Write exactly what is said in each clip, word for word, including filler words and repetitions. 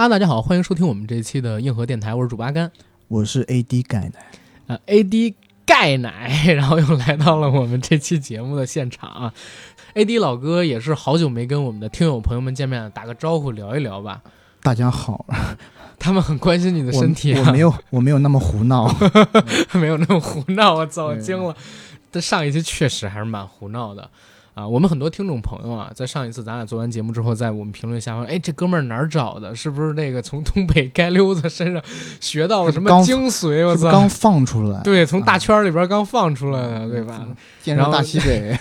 哈，大家好，欢迎收听我们这一期的硬核电台，我是主播阿甘，我是 A D 钙奶，呃 ，A D 钙奶，然后又来到了我们这期节目的现场啊。A D 老哥也是好久没跟我们的听友朋友们见面了，打个招呼聊一聊吧。大家好，他们很关心你的身体、啊我。我没有，我没有那么胡闹，没有那么胡闹，我早惊了。但上一期确实还是蛮胡闹的啊！我们很多听众朋友啊，在上一次咱俩做完节目之后，在我们评论下方，哎，这哥们儿哪儿找的？是不是那个从东北街溜子身上学到了什么精髓？我操，刚放出来，对，从大圈里边刚放出来的，啊、对吧？建设大西北，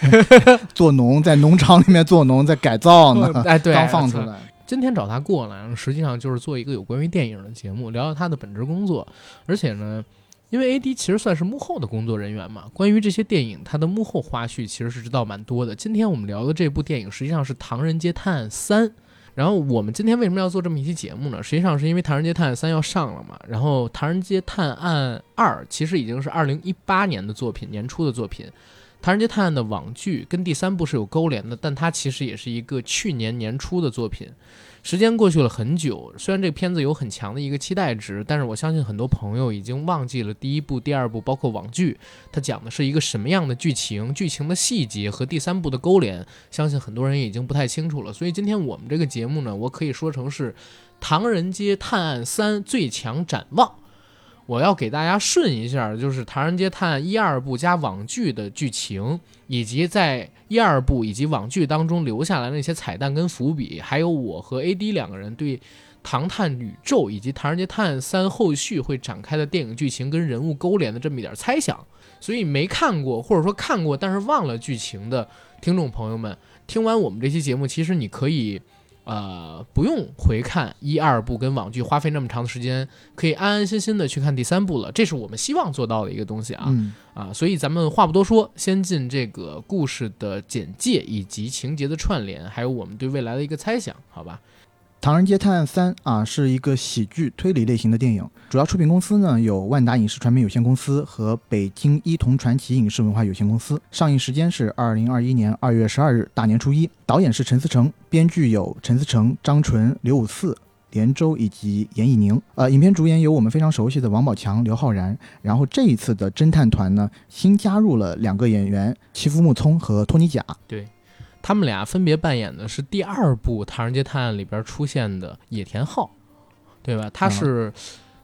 做农，在农场里面做农，在改造呢，哎，对，刚放出来。今天找他过来，实际上就是做一个有关于电影的节目，聊聊他的本职工作，而且呢。因为 A D 其实算是幕后的工作人员嘛，关于这些电影它的幕后花絮其实是知道蛮多的。今天我们聊的这部电影实际上是《唐人街探案三》，然后我们今天为什么要做这么一期节目呢？实际上是因为《唐人街探案三》要上了嘛，然后《唐人街探案二》其实已经是二零一八年的作品，年初的作品。唐人街探案的网剧跟第三部是有勾连的，但它其实也是一个去年年初的作品。时间过去了很久，虽然这个片子有很强的一个期待值，但是我相信很多朋友已经忘记了第一部、第二部，包括网剧，它讲的是一个什么样的剧情，剧情的细节和第三部的勾连，相信很多人已经不太清楚了。所以今天我们这个节目呢，我可以说成是《唐人街探案三》最强展望。我要给大家顺一下，就是《唐人街探案》一二部加网剧的剧情，以及在一二部以及网剧当中留下来的那些彩蛋跟伏笔，还有我和 A D 两个人对唐探宇宙以及《唐人街探案三》后续会展开的电影剧情跟人物勾连的这么一点猜想。所以没看过或者说看过但是忘了剧情的听众朋友们，听完我们这期节目，其实你可以呃，不用回看一二部跟网剧花费那么长的时间，可以安安心心的去看第三部了，这是我们希望做到的一个东西啊、嗯、啊！所以咱们话不多说，先进这个故事的简介以及情节的串联，还有我们对未来的一个猜想，好吧？唐人街探案三啊，是一个喜剧推理类型的电影，主要出品公司呢有万达影视传媒有限公司和北京一同传奇影视文化有限公司，上映时间是二零二一年二月十二日大年初一，导演是陈思诚，编剧有陈思诚、张纯、刘五四、连州以及严以宁，呃，影片主演有我们非常熟悉的王宝强、刘昊然，然后这一次的侦探团呢，新加入了两个演员齐夫木聪和托尼贾，对，他们俩分别扮演的是第二部《唐人街探案》里边出现的野田昊，对吧？他是。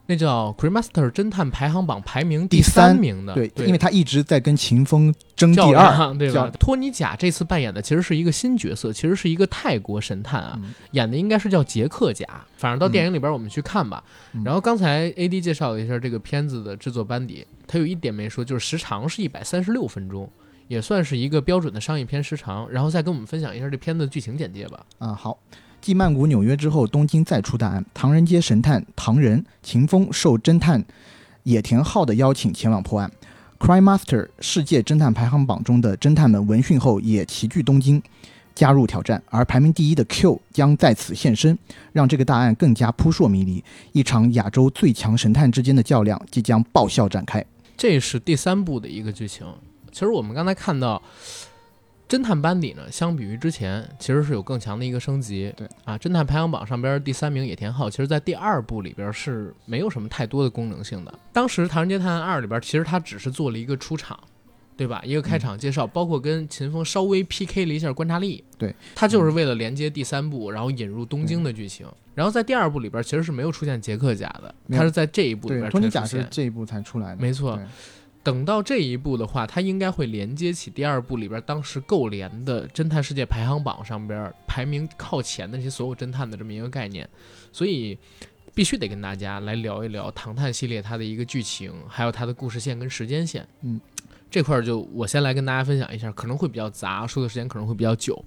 那叫 Crimaster 侦探排行榜排名第三名的，对，对，因为他一直在跟秦风争第二，对吧？托尼贾这次扮演的其实是一个新角色，其实是一个泰国神探啊，嗯、演的应该是叫杰克贾，反正到电影里边我们去看吧。嗯、然后刚才 A D 介绍了一下这个片子的制作班底，他有一点没说，就是时长是一百三十六分钟。也算是一个标准的商业片时长，然后再跟我们分享一下这片子的剧情简介吧。啊、嗯，好。继曼谷、纽约之后，东京再出大案。唐人街神探唐人秦风受侦探野田昊的邀请前往破案。Crimaster 世界侦探排行榜中的侦探们闻讯后也齐聚东京，加入挑战。而排名第一的 Q 将在此现身，让这个大案更加扑朔迷离。一场亚洲最强神探之间的较量即将爆笑展开。这是第三部的一个剧情。其实我们刚才看到侦探班底呢，相比于之前其实是有更强的一个升级，对啊，侦探排行榜上边第三名野田昊其实在第二部里边是没有什么太多的功能性的，当时唐人街探案二里边其实他只是做了一个出场，对吧，一个开场介绍、嗯、包括跟秦风稍微 P K 了一下观察力，对，他就是为了连接第三部然后引入东京的剧情、嗯、然后在第二部里边其实是没有出现杰克贾的，他是在这一部里边，对，托尼贾是这一部才出来的，没错，等到这一步的话，它应该会连接起第二部里边当时勾连的侦探世界排行榜上边排名靠前的那些所有侦探的这么一个概念，所以必须得跟大家来聊一聊唐探系列它的一个剧情，还有它的故事线跟时间线。嗯，这块就我先来跟大家分享一下，可能会比较杂，说的时间可能会比较久。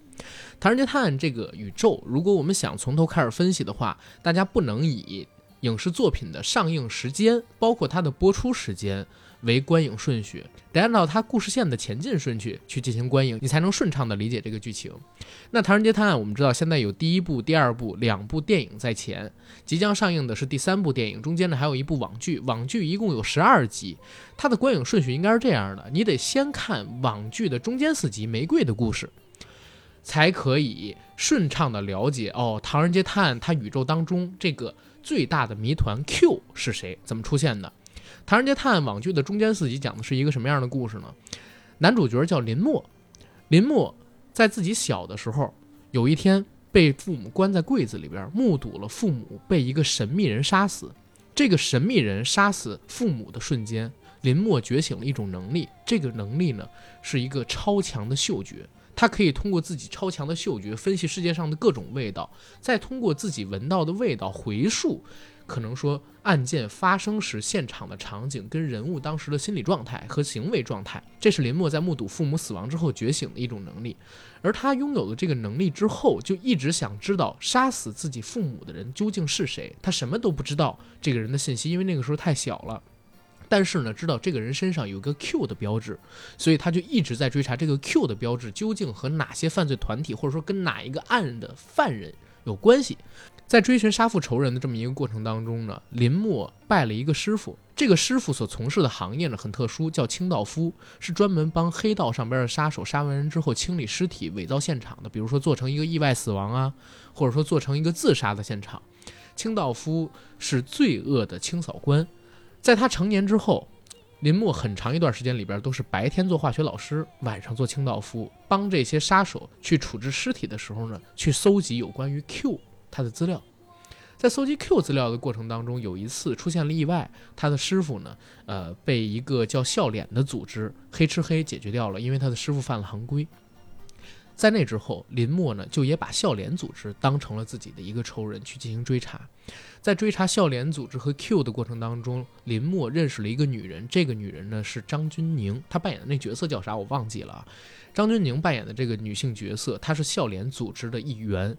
唐人街探案这个宇宙，如果我们想从头开始分析的话，大家不能以影视作品的上映时间，包括它的播出时间。为观影顺序，得按照它故事线的前进顺序去进行观影，你才能顺畅的理解这个剧情。那《唐人街探案》我们知道现在有第一部、第二部两部电影在前，即将上映的是第三部电影，中间呢还有一部网剧，网剧一共有十二集，它的观影顺序应该是这样的，你得先看网剧的中间四集《玫瑰的故事》，才可以顺畅的了解哦，唐人街探案它宇宙当中这个最大的谜团 Q 是谁，怎么出现的。唐人街探案网剧的中间四集讲的是一个什么样的故事呢？男主角叫林默，林默在自己小的时候有一天被父母关在柜子里边，目睹了父母被一个神秘人杀死。这个神秘人杀死父母的瞬间，林默觉醒了一种能力，这个能力呢是一个超强的嗅觉，他可以通过自己超强的嗅觉分析世界上的各种味道，再通过自己闻到的味道回溯可能说案件发生时现场的场景跟人物当时的心理状态和行为状态。这是林默在目睹父母死亡之后觉醒的一种能力，而他拥有了这个能力之后，就一直想知道杀死自己父母的人究竟是谁。他什么都不知道这个人的信息，因为那个时候太小了，但是呢知道这个人身上有一个 Q 的标志，所以他就一直在追查这个 Q 的标志究竟和哪些犯罪团体或者说跟哪一个案的犯人有关系。在追寻杀父仇人的这么一个过程当中呢，林默拜了一个师傅，这个师傅所从事的行业呢很特殊，叫清道夫，是专门帮黑道上边的杀手杀完人之后清理尸体伪造现场的，比如说做成一个意外死亡啊，或者说做成一个自杀的现场。清道夫是罪恶的清扫官，在他成年之后，林默很长一段时间里边都是白天做化学老师，晚上做清道夫，帮这些杀手去处置尸体的时候呢，去搜集有关于 Q 他的资料。在搜集 Q 资料的过程当中，有一次出现了意外，他的师傅呢，呃，被一个叫笑脸的组织黑吃黑解决掉了，因为他的师傅犯了行规。在那之后，林默呢就也把笑脸组织当成了自己的一个仇人去进行追查。在追查笑脸组织和 Q 的过程当中，林默认识了一个女人，这个女人呢是张钧甯，她扮演的那角色叫啥我忘记了啊。张钧甯扮演的这个女性角色，她是笑脸组织的一员，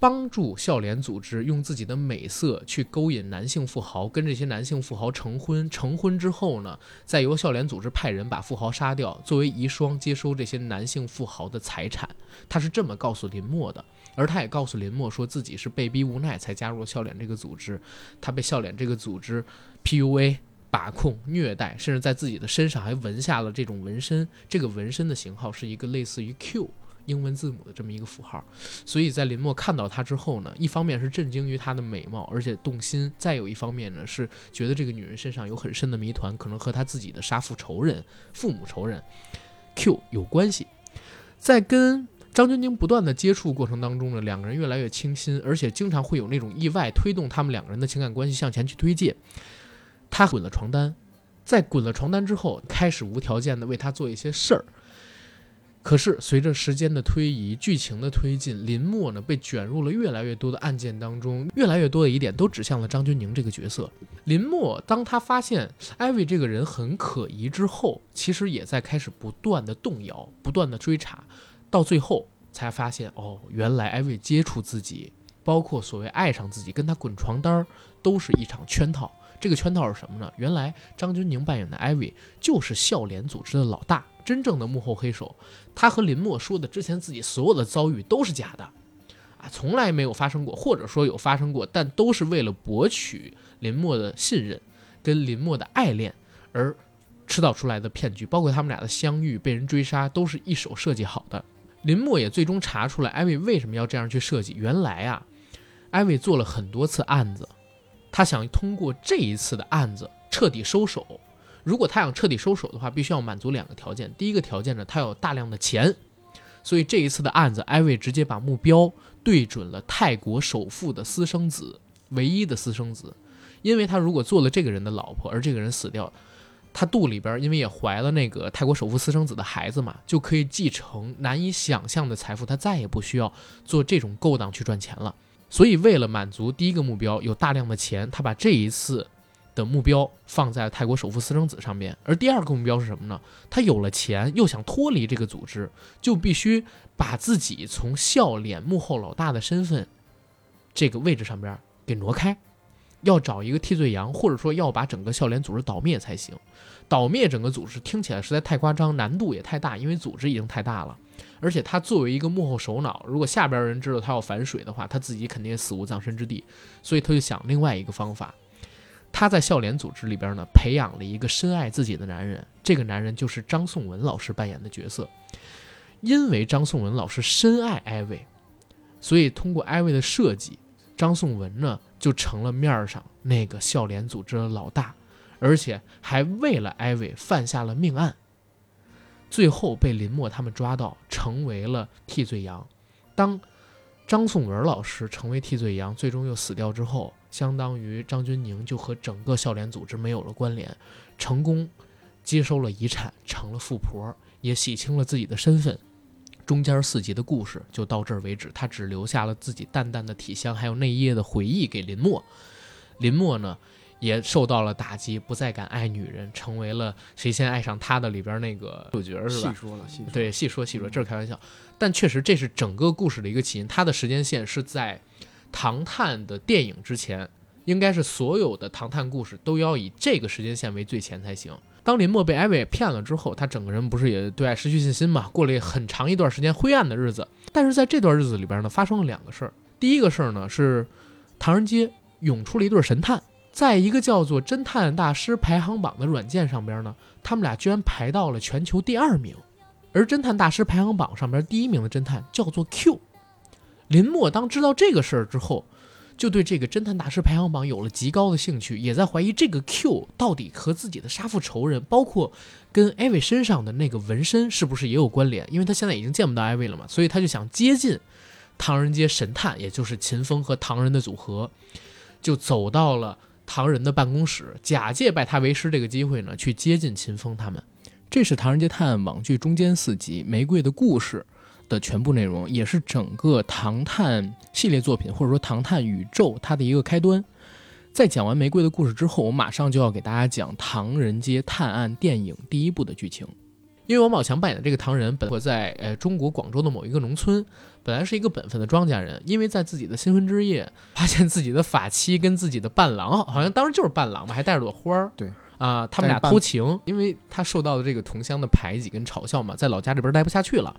帮助笑脸组织用自己的美色去勾引男性富豪，跟这些男性富豪成婚，成婚之后呢，再由笑脸组织派人把富豪杀掉，作为遗孀接收这些男性富豪的财产。他是这么告诉林默的，而他也告诉林默说自己是被逼无奈才加入笑脸这个组织，他被笑脸这个组织 P U A 把控虐待，甚至在自己的身上还纹下了这种纹身，这个纹身的型号是一个类似于 Q英文字母的这么一个符号。所以在林默看到她之后呢，一方面是震惊于她的美貌而且动心，再有一方面呢是觉得这个女人身上有很深的谜团，可能和她自己的杀父仇人父母仇人 Q 有关系。在跟张钧甯不断的接触过程当中呢，两个人越来越倾心，而且经常会有那种意外推动他们两个人的情感关系向前去推进。她滚了床单，在滚了床单之后开始无条件的为她做一些事儿。可是随着时间的推移，剧情的推进，林默呢被卷入了越来越多的案件当中，越来越多的疑点都指向了张钧甯这个角色。林默当他发现艾薇这个人很可疑之后，其实也在开始不断的动摇，不断的追查，到最后才发现哦，原来艾薇接触自己，包括所谓爱上自己，跟他滚床单都是一场圈套。这个圈套是什么呢？原来张钧甯扮演的艾薇就是笑脸组织的老大，真正的幕后黑手。他和林默说的之前自己所有的遭遇都是假的啊，从来没有发生过，或者说有发生过，但都是为了博取林默的信任跟林默的爱恋而吃到出来的骗局，包括他们俩的相遇被人追杀都是一手设计好的。林默也最终查出来艾薇为什么要这样去设计，原来啊，艾薇做了很多次案子，他想通过这一次的案子彻底收手。如果他想彻底收手的话，必须要满足两个条件。第一个条件呢，他有大量的钱，所以这一次的案子，艾薇直接把目标对准了泰国首富的私生子，唯一的私生子。因为他如果做了这个人的老婆，而这个人死掉，他肚里边因为也怀了那个泰国首富私生子的孩子嘛，就可以继承难以想象的财富，他再也不需要做这种勾当去赚钱了。所以为了满足第一个目标，有大量的钱，他把这一次的目标放在泰国首富私生子上面。而第二个目标是什么呢？他有了钱又想脱离这个组织，就必须把自己从笑脸幕后老大的身份这个位置上边给挪开，要找一个替罪羊，或者说要把整个笑脸组织倒灭才行。倒灭整个组织听起来实在太夸张，难度也太大，因为组织已经太大了，而且他作为一个幕后首脑，如果下边人知道他要反水的话，他自己肯定也死无葬身之地。所以他就想另外一个方法，他在笑脸组织里边呢，培养了一个深爱自己的男人，这个男人就是张颂文老师扮演的角色。因为张颂文老师深爱艾薇，所以通过艾薇的设计，张颂文呢就成了面上那个笑脸组织的老大，而且还为了艾薇犯下了命案，最后被林默他们抓到，成为了替罪羊。当张颂文老师成为替罪羊，最终又死掉之后，相当于张钧甯就和整个笑脸组织没有了关联，成功接收了遗产，成了富婆，也洗清了自己的身份。中间四集的故事就到这儿为止，他只留下了自己淡淡的体香还有那一夜的回忆给林默。林默呢也受到了打击，不再敢爱女人，成为了谁先爱上他的里边那个主角，是吧？细说了，细说对，细说细说，这是开玩笑。但确实这是整个故事的一个起因，他的时间线是在唐探的电影之前，应该是所有的唐探故事都要以这个时间线为最前才行。当林默被艾薇骗了之后，他整个人不是也对爱失去信心嘛，过了很长一段时间灰暗的日子。但是在这段日子里边呢，发生了两个事儿。第一个事儿呢是唐人街涌出了一对神探，在一个叫做侦探大师排行榜的软件上边呢，他们俩居然排到了全球第二名，而侦探大师排行榜上边第一名的侦探叫做 Q。 林默当知道这个事儿之后，就对这个侦探大师排行榜有了极高的兴趣，也在怀疑这个 Q 到底和自己的杀父仇人，包括跟艾薇身上的那个纹身是不是也有关联，因为他现在已经见不到艾薇了嘛，所以他就想接近唐人街神探，也就是秦风和唐人的组合，就走到了唐人的办公室，假借拜他为师这个机会呢，去接近秦风他们。这是《唐人街探案》网剧中间四集《玫瑰的故事》的全部内容，也是整个唐探系列作品或者说唐探宇宙它的一个开端。在讲完《玫瑰的故事》之后，我马上就要给大家讲《唐人街探案》电影第一部的剧情。因为王宝强扮演的这个唐人本来在、呃、中国广州的某一个农村，本来是一个本分的庄稼人，因为在自己的新婚之夜发现自己的发妻跟自己的伴郎，好像当时就是伴郎吧，还带着朵花儿，对啊、呃，他们俩偷情，因为他受到的这个同乡的排挤跟嘲笑嘛，在老家这边待不下去了，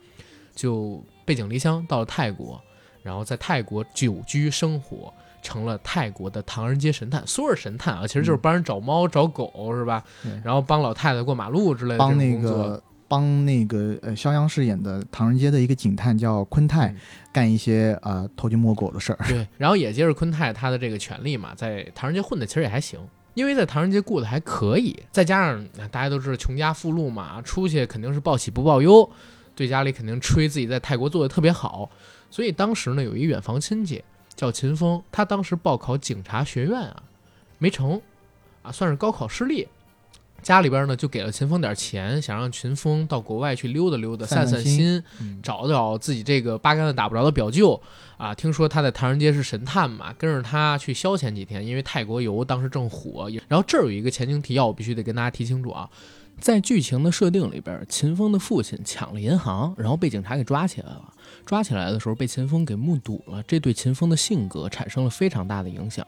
就背井离乡到了泰国，然后在泰国久居生活，成了泰国的唐人街神探。所有神探啊，其实就是帮人找猫、嗯、找狗，是吧？然后帮老太太过马路之类的这种工作。帮那个帮那个呃肖央饰演的唐人街的一个警探叫昆泰、嗯、干一些啊、呃、偷鸡摸狗的事儿。对，然后也接着昆泰他的这个权利嘛，在唐人街混的其实也还行，因为在唐人街过得还可以，再加上大家都知道穷家富路嘛，出去肯定是报喜不报忧，对家里肯定吹自己在泰国做的特别好，所以当时呢有一远房亲戚叫秦风，他当时报考警察学院啊没成啊，算是高考失利。家里边呢就给了秦风点钱，想让秦风到国外去溜达溜达散散心、嗯、找找自己这个八竿子打不着的表舅啊，听说他在唐人街是神探嘛，跟着他去消遣几天，因为泰国游当时正火。然后这儿有一个前情提要我必须得跟大家提清楚啊，在剧情的设定里边，秦风的父亲抢了银行，然后被警察给抓起来了，抓起来的时候被秦风给目睹了，这对秦风的性格产生了非常大的影响。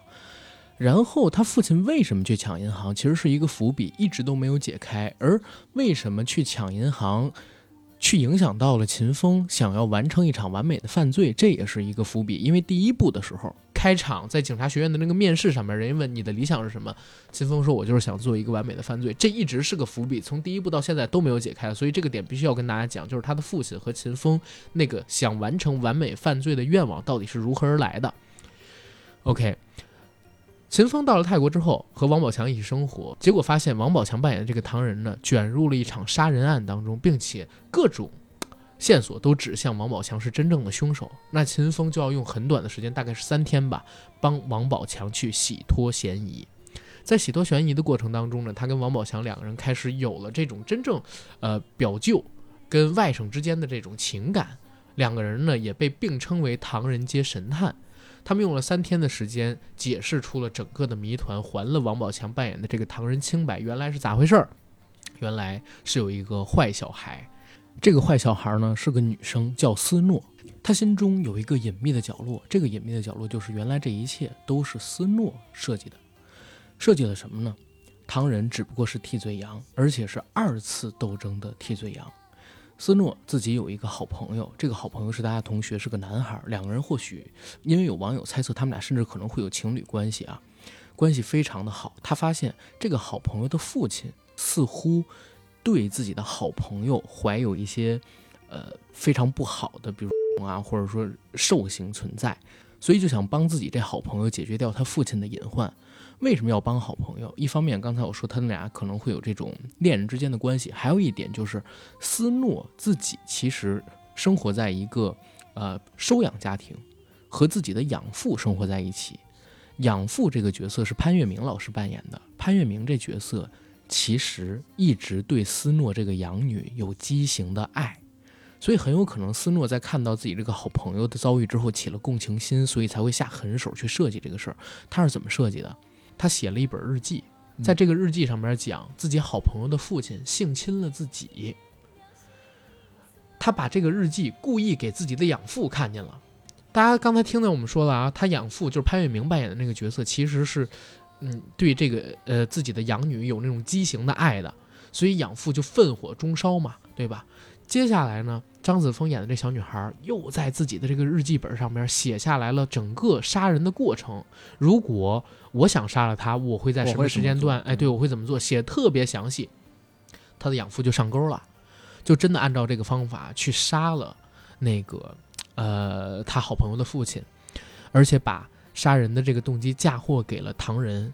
然后他父亲为什么去抢银行，其实是一个伏笔，一直都没有解开。而为什么去抢银行，去影响到了秦风想要完成一场完美的犯罪，这也是一个伏笔。因为第一部的时候开场在警察学院的那个面试上面，人家问你的理想是什么，秦风说我就是想做一个完美的犯罪，这一直是个伏笔，从第一部到现在都没有解开。所以这个点必须要跟大家讲，就是他的父亲和秦风那个想完成完美犯罪的愿望到底是如何而来的。 OK，秦风到了泰国之后和王宝强一起生活，结果发现王宝强扮演的这个唐人呢卷入了一场杀人案当中，并且各种线索都指向王宝强是真正的凶手。那秦风就要用很短的时间，大概是三天吧，帮王宝强去洗脱嫌疑。在洗脱嫌疑的过程当中呢，他跟王宝强两个人开始有了这种真正呃表舅跟外甥之间的这种情感，两个人呢也被并称为唐人街神探。他们用了三天的时间解释出了整个的谜团，还了王宝强扮演的这个唐人清白，原来是咋回事儿？原来是有一个坏小孩，这个坏小孩呢是个女生叫思诺，她心中有一个隐秘的角落，这个隐秘的角落就是原来这一切都是思诺设计的。设计了什么呢？唐人只不过是替罪羊，而且是二次斗争的替罪羊。斯诺自己有一个好朋友，这个好朋友是大家同学，是个男孩，两个人或许因为有网友猜测他们俩甚至可能会有情侣关系啊，关系非常的好。他发现这个好朋友的父亲似乎对自己的好朋友怀有一些呃非常不好的，比如啊，或者说兽性存在，所以就想帮自己这好朋友解决掉他父亲的隐患。为什么要帮好朋友？一方面刚才我说他们俩可能会有这种恋人之间的关系，还有一点就是斯诺自己其实生活在一个呃收养家庭，和自己的养父生活在一起。养父这个角色是潘粤明老师扮演的，潘粤明这角色其实一直对斯诺这个养女有畸形的爱，所以很有可能斯诺在看到自己这个好朋友的遭遇之后起了共情心，所以才会下狠手去设计这个事儿。他是怎么设计的？他写了一本日记，在这个日记上面讲自己好朋友的父亲性侵了自己，他把这个日记故意给自己的养父看见了。大家刚才听到我们说了啊，他养父就是潘粤明扮演的那个角色，其实是嗯对这个呃自己的养女有那种畸形的爱的，所以养父就愤火中烧嘛，对吧？接下来呢，张子枫演的这小女孩又在自己的这个日记本上面写下来了整个杀人的过程。如果我想杀了她，我会在什么时间段？哎，对，我会怎么做？写特别详细。她的养父就上钩了，就真的按照这个方法去杀了那个呃他好朋友的父亲，而且把杀人的这个动机嫁祸给了唐人。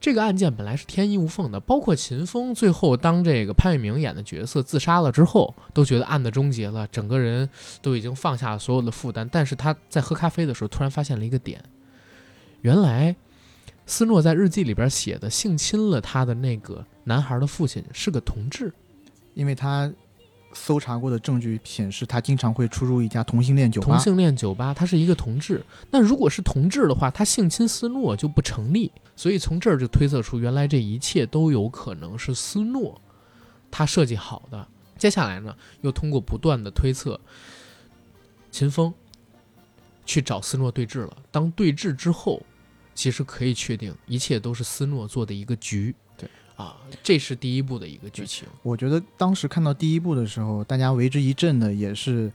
这个案件本来是天衣无缝的，包括秦风最后当这个潘粤明演的角色自杀了之后，都觉得案子终结了，整个人都已经放下了所有的负担。但是他在喝咖啡的时候突然发现了一个点，原来斯诺在日记里边写的性侵了他的那个男孩的父亲是个同志，因为他搜查过的证据显示他经常会出入一家同性恋酒吧，同性恋酒吧他是一个同志，那如果是同志的话，他性侵斯诺就不成立。所以从这儿就推测出原来这一切都有可能是斯诺他设计好的。接下来呢，又通过不断的推测，秦风去找斯诺对峙了。当对峙之后，其实可以确定一切都是斯诺做的一个局。对啊，这是第一部的一个剧情。我觉得当时看到第一部的时候，大家为之一振的也是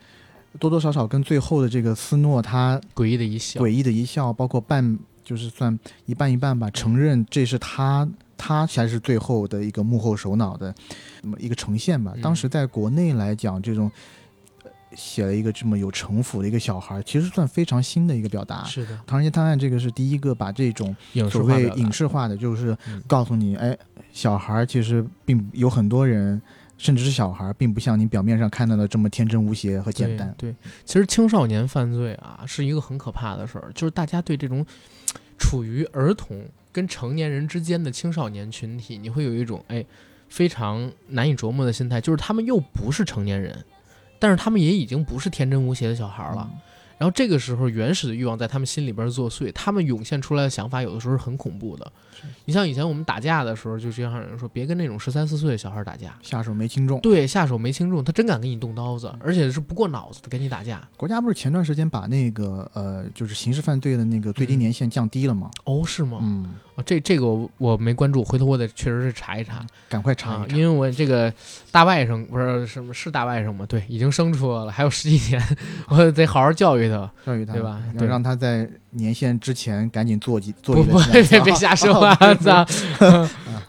多多少少跟最后的这个斯诺他诡异的一笑，诡异的一笑，包括半就是算一半一半吧，承认这是他，他才是最后的一个幕后首脑的一个呈现吧。当时在国内来讲，这种写了一个这么有城府的一个小孩，其实算非常新的一个表达。是的，唐人街探案这个是第一个把这种所谓影视化的，就是告诉你、嗯、哎，小孩其实并有很多人，甚至是小孩并不像你表面上看到的这么天真无邪和简单。 对, 对，其实青少年犯罪啊是一个很可怕的事儿，就是大家对这种处于儿童跟成年人之间的青少年群体，你会有一种哎非常难以琢磨的心态，就是他们又不是成年人，但是他们也已经不是天真无邪的小孩了、嗯、然后这个时候原始的欲望在他们心里边作祟，他们涌现出来的想法有的时候是很恐怖的。你像以前我们打架的时候，就经常有人说别跟那种十三四岁的小孩打架，下手没轻重。对，下手没轻重，他真敢给你动刀子、嗯、而且是不过脑子的跟你打架。国家不是前段时间把那个呃就是刑事犯罪的那个最低年限降低了吗、嗯、哦是吗？嗯、啊、这这个 我, 我没关注，回头我得确实是查一查、嗯、赶快查一查、啊、因为我这个大外甥不是什么是大外甥吗？对，已经生出了还有十几年，我得好好教育他，教育他对吧？对，让他在年限之前赶紧做几做一个。别别瞎说啊！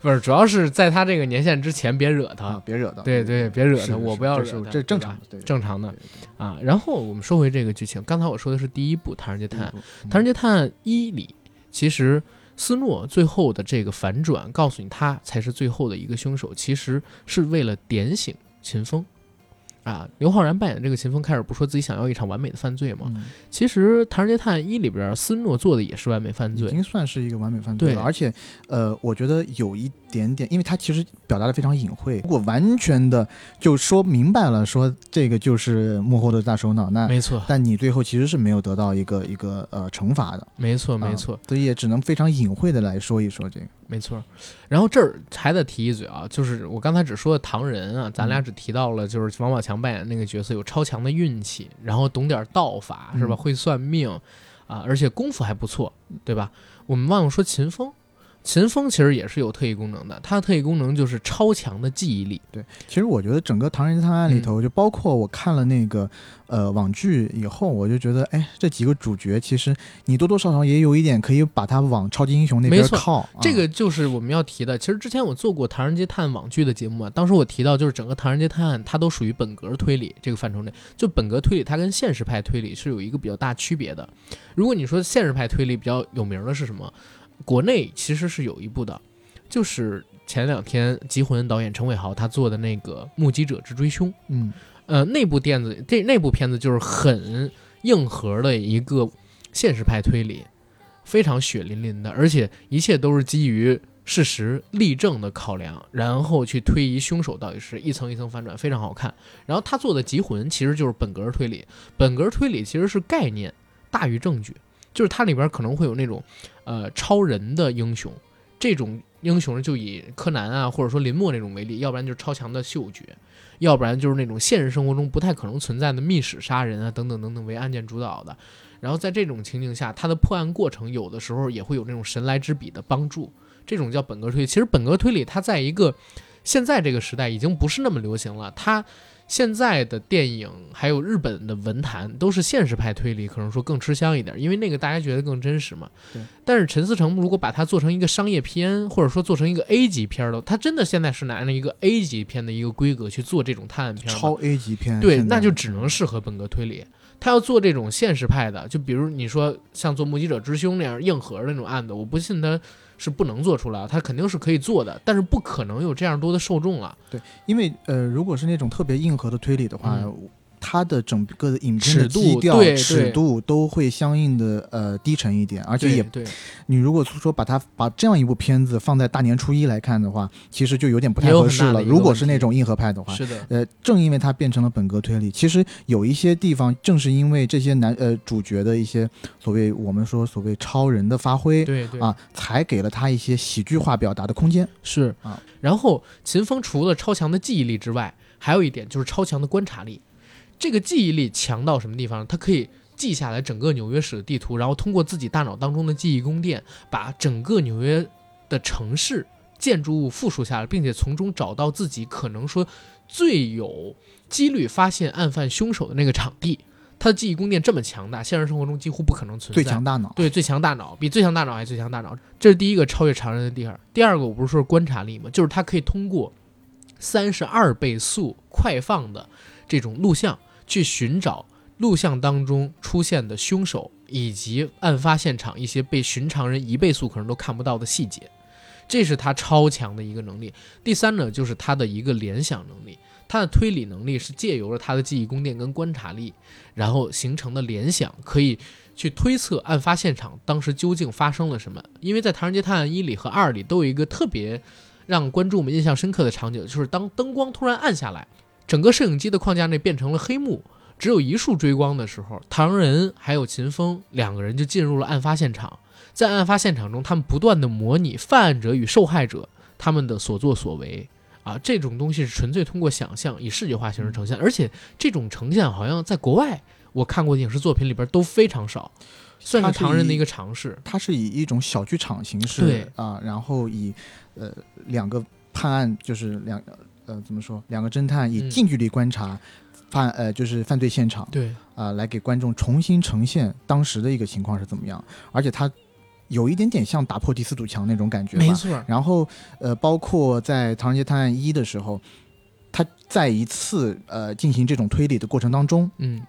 不是，主要是在他这个年限之前别惹他，啊、别惹他。对对，别惹他，我不要惹他。这正常的，对对正常的啊。然后我们说回这个剧情，刚才我说的是第一部《唐人街探案》。《唐人街探案一》里，其实斯诺最后的这个反转，告诉你他才是最后的一个凶手，其实是为了点醒秦风。啊，刘昊然扮演的这个秦风开始不说自己想要一场完美的犯罪吗？嗯、其实《唐人街探案一》里边，斯诺做的也是完美犯罪，已经算是一个完美犯罪了。而且，呃，我觉得有一点点，因为他其实表达的非常隐晦。如果完全的就说明白了，说这个就是幕后的大首脑，那没错。但你最后其实是没有得到一个一个呃惩罚的，没错没错、啊。所以也只能非常隐晦的来说一说这个，没错。然后这儿还得提一嘴啊，就是我刚才只说的唐人啊，咱俩只提到了就是王宝强扮演那个角色有超强的运气，然后懂点道法是吧？会算命啊、呃，而且功夫还不错，对吧？我们忘了说秦风，秦风其实也是有特异功能的，他的特异功能就是超强的记忆力。对，其实我觉得整个《唐人街探案》里头、嗯、就包括我看了那个呃网剧以后，我就觉得哎，这几个主角其实你多多少少也有一点可以把他往超级英雄那边靠、啊、这个就是我们要提的。其实之前我做过《唐人街探案》网剧的节目啊，当时我提到就是整个《唐人街探案》它都属于本格推理这个范畴内，就本格推理它跟现实派推理是有一个比较大区别的。如果你说现实派推理比较有名的是什么，国内其实是有一部的，就是前两天《缉魂》导演陈伟豪他做的那个《目击者之追凶》，嗯，呃，那部片子，这那部片子就是很硬核的一个现实派推理，非常血淋淋的，而且一切都是基于事实例证的考量，然后去推移凶手到底是一层一层反转，非常好看。然后他做的《缉魂》其实就是本格推理，本格推理其实是概念大于证据。就是它里边可能会有那种，呃，超人的英雄，这种英雄就以柯南啊，或者说林默那种为例，要不然就是超强的嗅觉，要不然就是那种现实生活中不太可能存在的密室杀人啊，等等等等为案件主导的。然后在这种情境下，它的破案过程有的时候也会有那种神来之笔的帮助，这种叫本格推理。其实本格推理它在一个现在这个时代已经不是那么流行了，它现在的电影还有日本的文坛都是现实派推理，可能说更吃香一点，因为那个大家觉得更真实嘛。但是陈思诚如果把它做成一个商业片，或者说做成一个 A 级片的，他真的现在是拿着一个 A 级片的一个规格去做这种探案片，超 A 级片，对，那就只能适合本格推理。他要做这种现实派的，就比如你说像做《目击者之凶》那样硬核的那种案子，我不信他是不能做出来，它肯定是可以做的，但是不可能有这样多的受众了。对，因为呃，如果是那种特别硬核的推理的话，嗯、它的整个的影片的基调、尺度, 对尺度都会相应的呃低沉一点，而且也，对对，你如果说把它把这样一部片子放在大年初一来看的话，其实就有点不太合适了。如果是那种硬核派的话，是的，呃，正因为它变成了本格推理，其实有一些地方正是因为这些男呃主角的一些所谓我们说所谓超人的发挥，对对啊，才给了他一些喜剧化表达的空间。是啊，然后秦风除了超强的记忆力之外，还有一点就是超强的观察力。这个记忆力强到什么地方？他可以记下来整个纽约市的地图，然后通过自己大脑当中的记忆宫殿，把整个纽约的城市建筑物复述下来，并且从中找到自己可能说最有几率发现案犯凶手的那个场地。他的记忆宫殿这么强大，现实生活中几乎不可能存在。最强大脑，对，最强大脑，比最强大脑还最强大脑。这是第一个超越常人的地方。第二个，我不是说观察力吗？就是他可以通过三十二倍速快放的这种录像，去寻找录像当中出现的凶手，以及案发现场一些被寻常人一倍速可能都看不到的细节，这是他超强的一个能力。第三呢，就是他的一个联想能力，他的推理能力是借由了他的记忆宫殿跟观察力，然后形成的联想，可以去推测案发现场当时究竟发生了什么。因为在《唐人街探案一》里和二里都有一个特别让观众们印象深刻的场景，就是当灯光突然暗下来，整个摄影机的框架内变成了黑幕，只有一束追光的时候，唐人还有秦风两个人就进入了案发现场。在案发现场中，他们不断的模拟犯案者与受害者他们的所作所为啊，这种东西是纯粹通过想象以视觉化形式呈现，而且这种呈现好像在国外我看过影视作品里边都非常少，算是唐人的一个尝试。它是以一种小剧场形式，对啊，然后以呃两个判案就是两个。呃，怎么说？两个侦探以近距离观察、嗯、犯呃，就是犯罪现场，对啊、呃，来给观众重新呈现当时的一个情况是怎么样，而且它有一点点像打破第四堵墙那种感觉吧，没错。然后呃，包括在《唐人街探案一》的时候，他在一次呃进行这种推理的过程当中，嗯。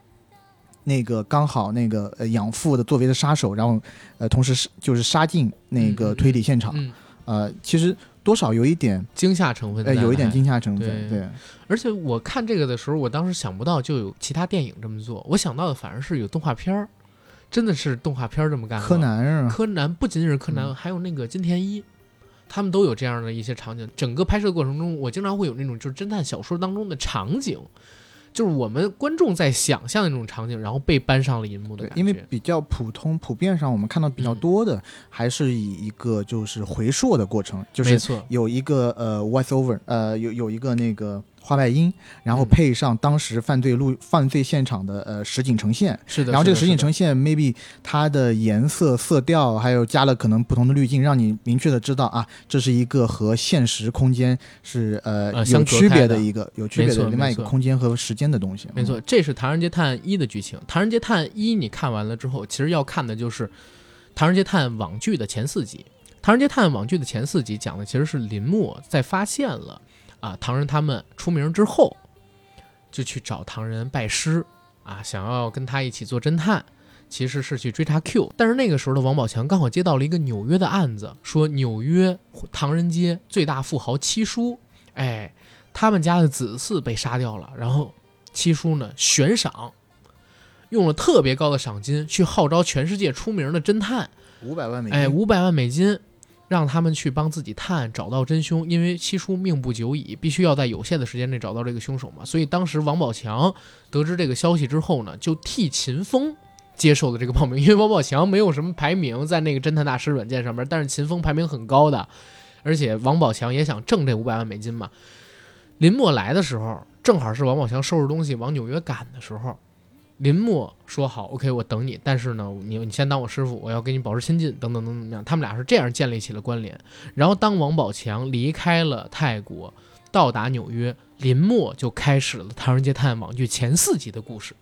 那个刚好那个、呃、养父的作为的杀手，然后呃，同时就是杀进那个推理现场，嗯嗯嗯、呃，其实。多少有一点惊吓成分、呃、有一点惊吓成分， 对, 对。而且我看这个的时候，我当时想不到就有其他电影这么做，我想到的反而是有动画片，真的是动画片这么干。柯南啊，柯南不仅仅是柯南、嗯、还有那个金田一，他们都有这样的一些场景。整个拍摄过程中，我经常会有那种就是侦探小说当中的场景，就是我们观众在想象那种场景，然后被搬上了银幕的感觉。因为比较普通普遍上我们看到比较多的、嗯、还是以一个就是回溯的过程，就是有一个呃 voice over 呃有有一个那个画外音，然后配上当时犯罪路犯罪现场的呃实景呈现，是的。然后这个实景呈现 ，maybe 它的颜色、色调，还有加了可能不同的滤镜，让你明确的知道啊，这是一个和现实空间是呃有区别的一个有区别的另外一个空间和时间的东西。没错，这是《唐人街探案一》的剧情。《唐人街探案一》你看完了之后，其实要看的就是《唐人街探案》网剧的前四集。《唐人街探案》网剧的前四集讲的其实是林默在发现了。啊，唐人他们出名之后，就去找唐人拜师啊，想要跟他一起做侦探，其实是去追查 Q。但是那个时候的王宝强刚好接到了一个纽约的案子，说纽约唐人街最大富豪七叔，哎，他们家的子嗣被杀掉了，然后七叔呢悬赏，用了特别高的赏金去号召全世界出名的侦探，五百万美金，哎，五百万美金。让他们去帮自己探案，找到真凶，因为七叔命不久矣，必须要在有限的时间内找到这个凶手嘛。所以当时王宝强得知这个消息之后呢，就替秦风接受了这个报名，因为王宝强没有什么排名在那个侦探大师软件上面，但是秦风排名很高的，而且王宝强也想挣这五百万美金嘛。林默来的时候，正好是王宝强收拾东西往纽约赶的时候，林默说好 OK 我等你，但是呢你你先当我师傅，我要跟你保持亲近等等等等等。他们俩是这样建立起了关联。然后当王宝强离开了泰国到达纽约，林默就开始了唐人街探案网剧前四集的故事。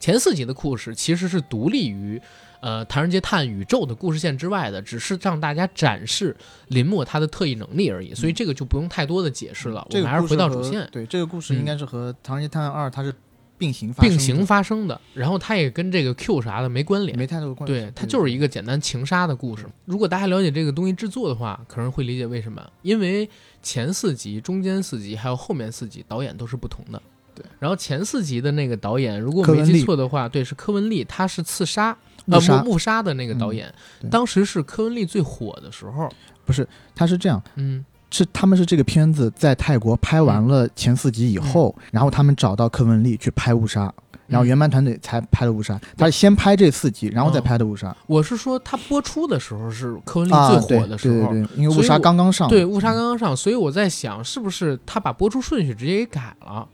前四集的故事其实是独立于呃唐人街探案宇宙的故事线之外的，只是让大家展示林默他的特异能力而已，所以这个就不用太多的解释了、嗯、我们还是回到主线、这个、对，这个故事应该是和唐人街探案二它是并行发生并行发生的，然后它也跟这个 Q 啥的没关联，没太多关联。对，它就是一个简单情杀的故事。如果大家了解这个东西制作的话，可能会理解为什么，因为前四集、中间四集还有后面四集导演都是不同的。对，然后前四集的那个导演，如果没记错的话，对，是柯文利，他是刺杀呃误杀的那个导演、嗯。当时是柯文利最火的时候，不是？他是这样，嗯。是他们是这个片子在泰国拍完了前四集以后、嗯、然后他们找到柯文利去拍误杀、嗯、然后原班团队才拍了误杀、嗯、他先拍这四集然后再拍的误杀、哦、我是说他播出的时候是柯文利最火的时候、啊、对对对，因为误杀刚刚上，对，误杀刚刚上，所以我在想是不是他把播出顺序直接给改了，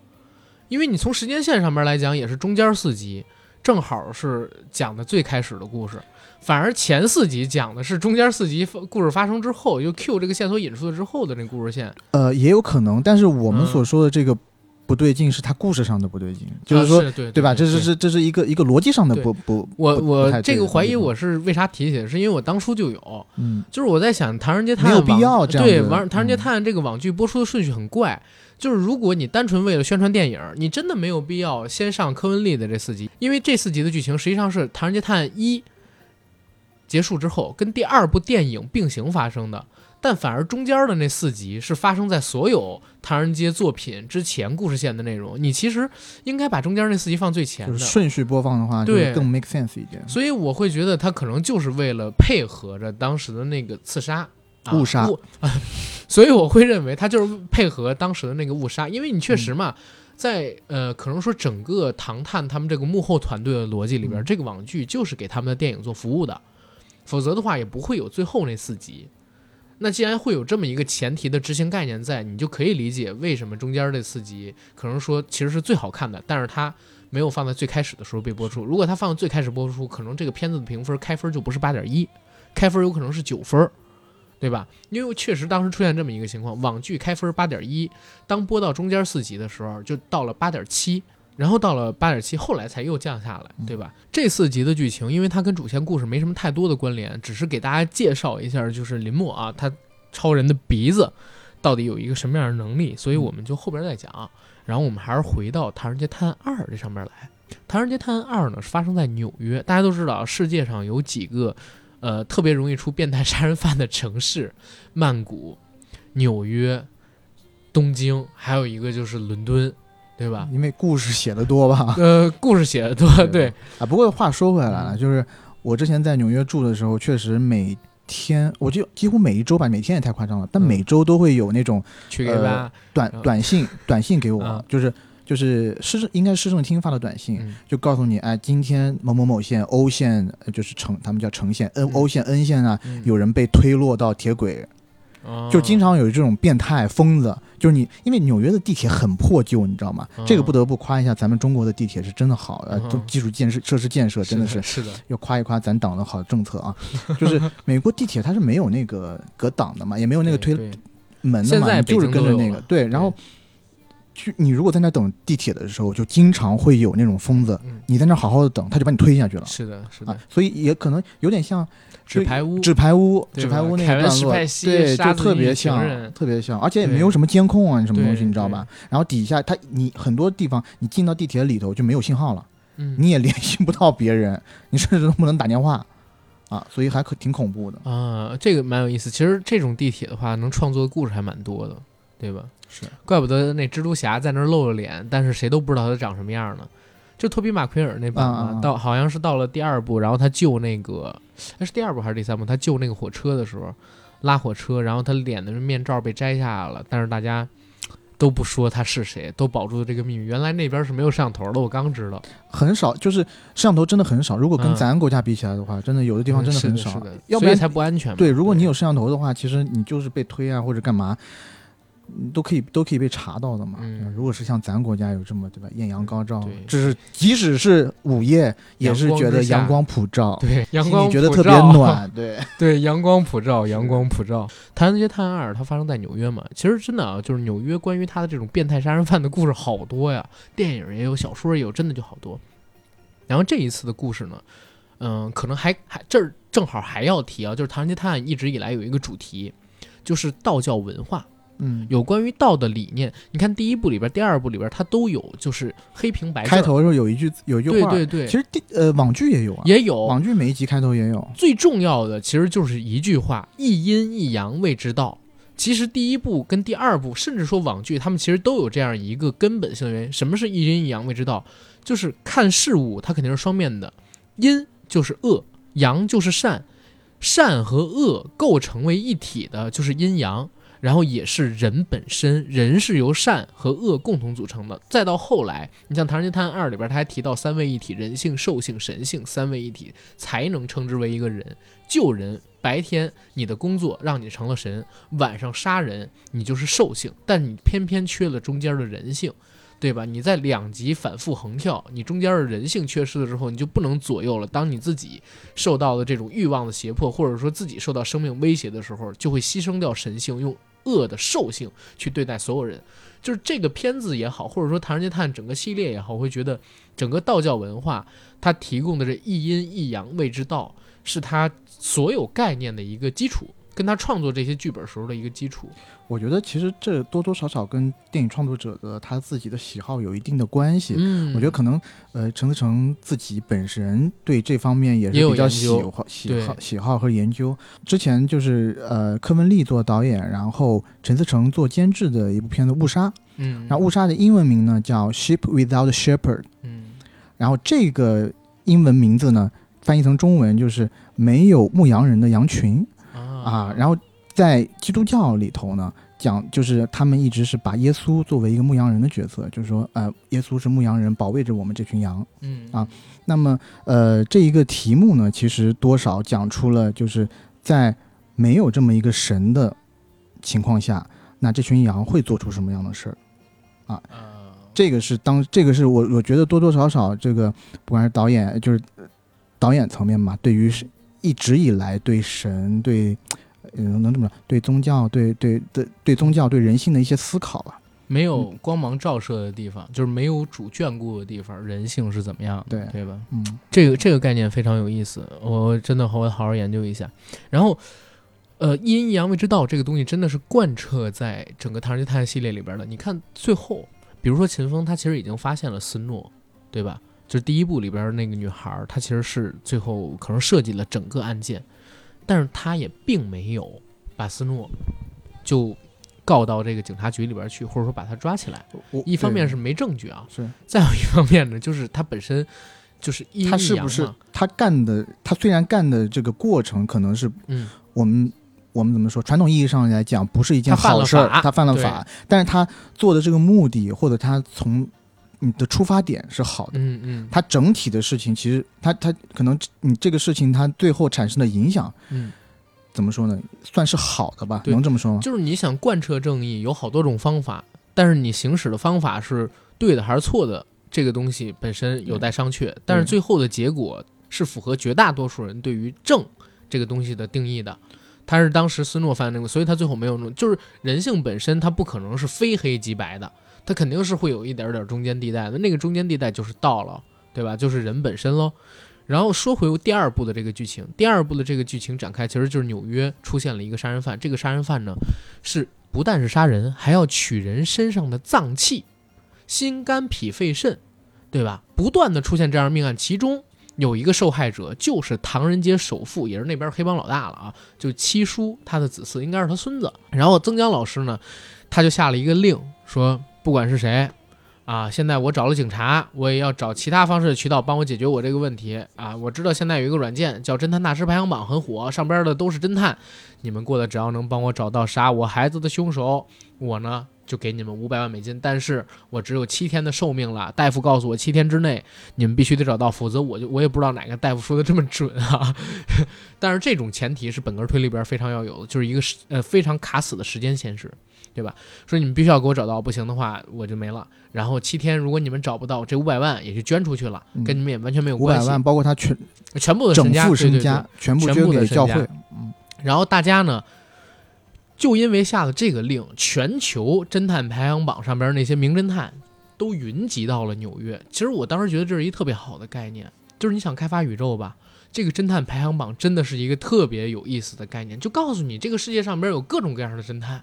因为你从时间线上面来讲也是中间四集正好是讲的最开始的故事，反而前四集讲的是中间四集故事发生之后，就 Q 这个线索引出了之后的那故事线。呃，也有可能，但是我们所说的这个不对劲是它故事上的不对劲，嗯、就是说，啊、是对对吧？这是这这是一个一个逻辑上的不不。我我这个怀疑我是为啥提起来，是因为我当初就有，嗯，就是我在想《唐人街探案》没有必要这样对，《唐人街探案》这个网剧播出的顺序很怪。就是如果你单纯为了宣传电影，你真的没有必要先上柯文利的这四集，因为这四集的剧情实际上是《唐人街探案一》结束之后跟第二部电影并行发生的，但反而中间的那四集是发生在所有唐人街作品之前故事线的内容。你其实应该把中间那四集放最前的，就是顺序播放的话，对，更 make sense 一点。所以我会觉得他可能就是为了配合着当时的那个刺杀。误杀、啊啊，所以我会认为他就是配合当时的那个误杀，因为你确实嘛，嗯、在呃，可能说整个唐探他们这个幕后团队的逻辑里边、嗯，这个网剧就是给他们的电影做服务的，否则的话也不会有最后那四集。那既然会有这么一个前提的执行概念在，你就可以理解为什么中间这四集可能说其实是最好看的，但是它没有放在最开始的时候被播出。如果它放在最开始播出，可能这个片子的评分开分就不是八点一，开分有可能是九分。对吧？因为确实当时出现这么一个情况，网剧开分八点一，当播到中间四集的时候就到了八点七，然后到了八点七，后来才又降下来，对吧？这四集的剧情，因为它跟主线故事没什么太多的关联，只是给大家介绍一下，就是林默啊，他超人的鼻子到底有一个什么样的能力，所以我们就后边再讲。然后我们还是回到《唐人街探案二》这上面来，《唐人街探案二》呢是发生在纽约，大家都知道世界上有几个。呃，特别容易出变态杀人犯的城市，曼谷、纽约、东京，还有一个就是伦敦，对吧？因为故事写得多吧？呃，故事写得多，对。对啊，不过话说回来了，就是我之前在纽约住的时候，确实每天我就几乎每一周吧，每天也太夸张了，但每周都会有那种、嗯呃、去给吧短短信短信给我，嗯、就是。就是市应该市政厅发的短信、嗯，就告诉你，哎，今天某某某县、O 县，就是城，他们叫城县、N、嗯、O 县、N 县啊、嗯，有人被推落到铁轨，就经常有这种变态疯子，就是你因为纽约的地铁很破旧，你知道吗？这个不得不夸一下咱们中国的地铁是真的好，呃，基础建设设施建设真的是是的，要夸一夸咱党的好政策啊。就是美国地铁它是没有那个隔挡的嘛，也没有那个推门的嘛，就是跟着那个对，然后。去你如果在那等地铁的时候，就经常会有那种疯子，嗯、你在那好好的等，他就把你推下去了。是的，是的，啊、所以也可能有点像纸牌屋，纸牌屋，纸牌屋那个段落，对，就特别像，特别像，而且也没有什么监控啊，什么东西，你知道吧？然后底下他，你很多地方你进到地铁里头就没有信号了，嗯、你也联系不到别人，你甚至都不能打电话。啊，所以还可挺恐怖的啊，这个蛮有意思。其实这种地铁的话，能创作的故事还蛮多的，对吧？是，怪不得那蜘蛛侠在那儿露了脸，但是谁都不知道他长什么样呢。就托比马奎尔那版、啊啊、到好像是到了第二部，然后他救那个，那是第二部还是第三部？他救那个火车的时候，拉火车，然后他脸的面罩被摘下了，但是大家都不说他是谁，都保住这个秘密。原来那边是没有摄像头的，我刚知道。很少，就是摄像头真的很少。如果跟咱国家比起来的话，嗯、真的有的地方真的很少，嗯、要不然才不安全嘛。对，如果你有摄像头的话，其实你就是被推啊或者干嘛。都可以都可以被查到的嘛、嗯、如果是像咱国家有这么对吧艳阳高照，这是即使是午夜也是觉得阳光普照，对，阳光普照，你觉得特别暖，对对，阳光普照，阳光普照。唐人街探案二它发生在纽约嘛，其实真的啊，就是纽约关于他的这种变态杀人犯的故事好多呀，电影也有，小说也有，真的就好多。然后这一次的故事呢，嗯、呃，可能还还这儿正好还要提啊，就是唐人街探案一直以来有一个主题，就是道教文化，嗯，有关于道的理念。你看第一部里边、第二部里边，它都有，就是黑屏白字。开头的时候有一句有一句话，对对对。其实呃，网剧也有啊，也有网剧每一集开头也有。最重要的其实就是一句话：一阴一阳谓之道。其实第一部跟第二部，甚至说网剧，他们其实都有这样一个根本性的原因。什么是一阴一阳谓之道？就是看事物，它肯定是双面的，阴就是恶，阳就是善，善和恶构成为一体的，就是阴阳。然后也是人本身，人是由善和恶共同组成的。再到后来，你像《唐人街探案二》里边，他还提到三位一体，人性、兽性、神性三位一体，才能称之为一个人。救人，白天你的工作让你成了神，晚上杀人你就是兽性，但你偏偏缺了中间的人性，对吧？你在两极反复横跳，你中间的人性缺失了之后，你就不能左右了。当你自己受到了这种欲望的胁迫，或者说自己受到生命威胁的时候，就会牺牲掉神性，用恶的兽性去对待所有人。就是这个片子也好，或者说唐人街探整个系列也好，我会觉得整个道教文化它提供的这一阴一阳谓之道是它所有概念的一个基础，跟他创作这些剧本时候的一个基础。我觉得其实这多多少少跟电影创作者的他自己的喜好有一定的关系。嗯，我觉得可能呃陈思诚自己本身对这方面也是比较喜好喜好喜好和研究。之前就是呃柯文丽做导演，然后陈思诚做监制的一部片子《误杀》。嗯，然后《误杀》的英文名呢叫《Sheep Without a Shepherd》。嗯，然后这个英文名字呢翻译成中文就是没有牧羊人的羊群。啊，然后在基督教里头呢，讲就是他们一直是把耶稣作为一个牧羊人的角色，就是说，呃，耶稣是牧羊人，保卫着我们这群羊。嗯啊，那么呃，这一个题目呢，其实多少讲出了，就是在没有这么一个神的情况下，那这群羊会做出什么样的事儿啊？这个是当这个是我我觉得多多少少这个不管是导演就是导演层面嘛，对于一直以来对神对嗯能怎么着对宗教对对对对宗教对人性的一些思考吧、啊、没有光芒照射的地方、嗯、就是没有主眷顾的地方，人性是怎么样的， 对, 对吧嗯，这个这个概念非常有意思，我真的我好好研究一下。然后呃一阴一阳谓之道这个东西真的是贯彻在整个唐人街探案系列里边的。你看最后比如说秦风他其实已经发现了斯诺，对吧？就是第一部里边那个女孩，她其实是最后可能设计了整个案件，但是她也并没有把斯诺就告到这个警察局里边去，或者说把他抓起来。一方面是没证据啊，是。再有一方面呢，就是她本身就是阴阳嘛，她是不是她干的？她虽然干的这个过程可能是，嗯，我们我们怎么说？传统意义上来讲，不是一件好事，她犯了法，但是她做的这个目的，或者她从。你的出发点是好的，嗯嗯，它整体的事情其实它它可能你这个事情它最后产生的影响，嗯，怎么说呢，算是好的吧，能这么说吗？就是你想贯彻正义有好多种方法，但是你行使的方法是对的还是错的，这个东西本身有待商榷，但是最后的结果是符合绝大多数人对于正这个东西的定义的。他是当时斯诺犯那个，所以他最后没有弄，就是人性本身它不可能是非黑即白的，它肯定是会有一点点中间地带的，那个中间地带就是道了，对吧？就是人本身咯。然后说回第二部的这个剧情，第二部的这个剧情展开其实就是纽约出现了一个杀人犯，这个杀人犯呢是不但是杀人，还要取人身上的脏器，心肝脾肺肾，对吧？不断的出现这样的命案，其中有一个受害者就是唐人街首富，也是那边黑帮老大了啊，就七叔，他的子嗣应该是他孙子。然后曾江老师呢，他就下了一个令，说不管是谁啊，现在我找了警察，我也要找其他方式的渠道帮我解决我这个问题啊！我知道现在有一个软件叫侦探大师排行榜很火，上边的都是侦探，你们过的只要能帮我找到杀我孩子的凶手，我呢就给你们五百万美金，但是我只有七天的寿命了，大夫告诉我七天之内你们必须得找到，否则我就我也不知道哪个大夫说的这么准啊！但是这种前提是本格推理里边非常要有的，就是一个呃非常卡死的时间限制，对吧？说你们必须要给我找到，不行的话我就没了。然后七天，如果你们找不到，这五百万也就捐出去了，嗯，跟你们也完全没有关系。五百万包括他全全部的身家，整副身家，对对对，全部捐给教会。嗯，然后大家呢，就因为下了这个令，全球侦探排行榜上边那些名侦探都云集到了纽约。其实我当时觉得这是一特别好的概念，就是你想开发宇宙吧。这个侦探排行榜真的是一个特别有意思的概念，就告诉你这个世界上边有各种各样的侦探。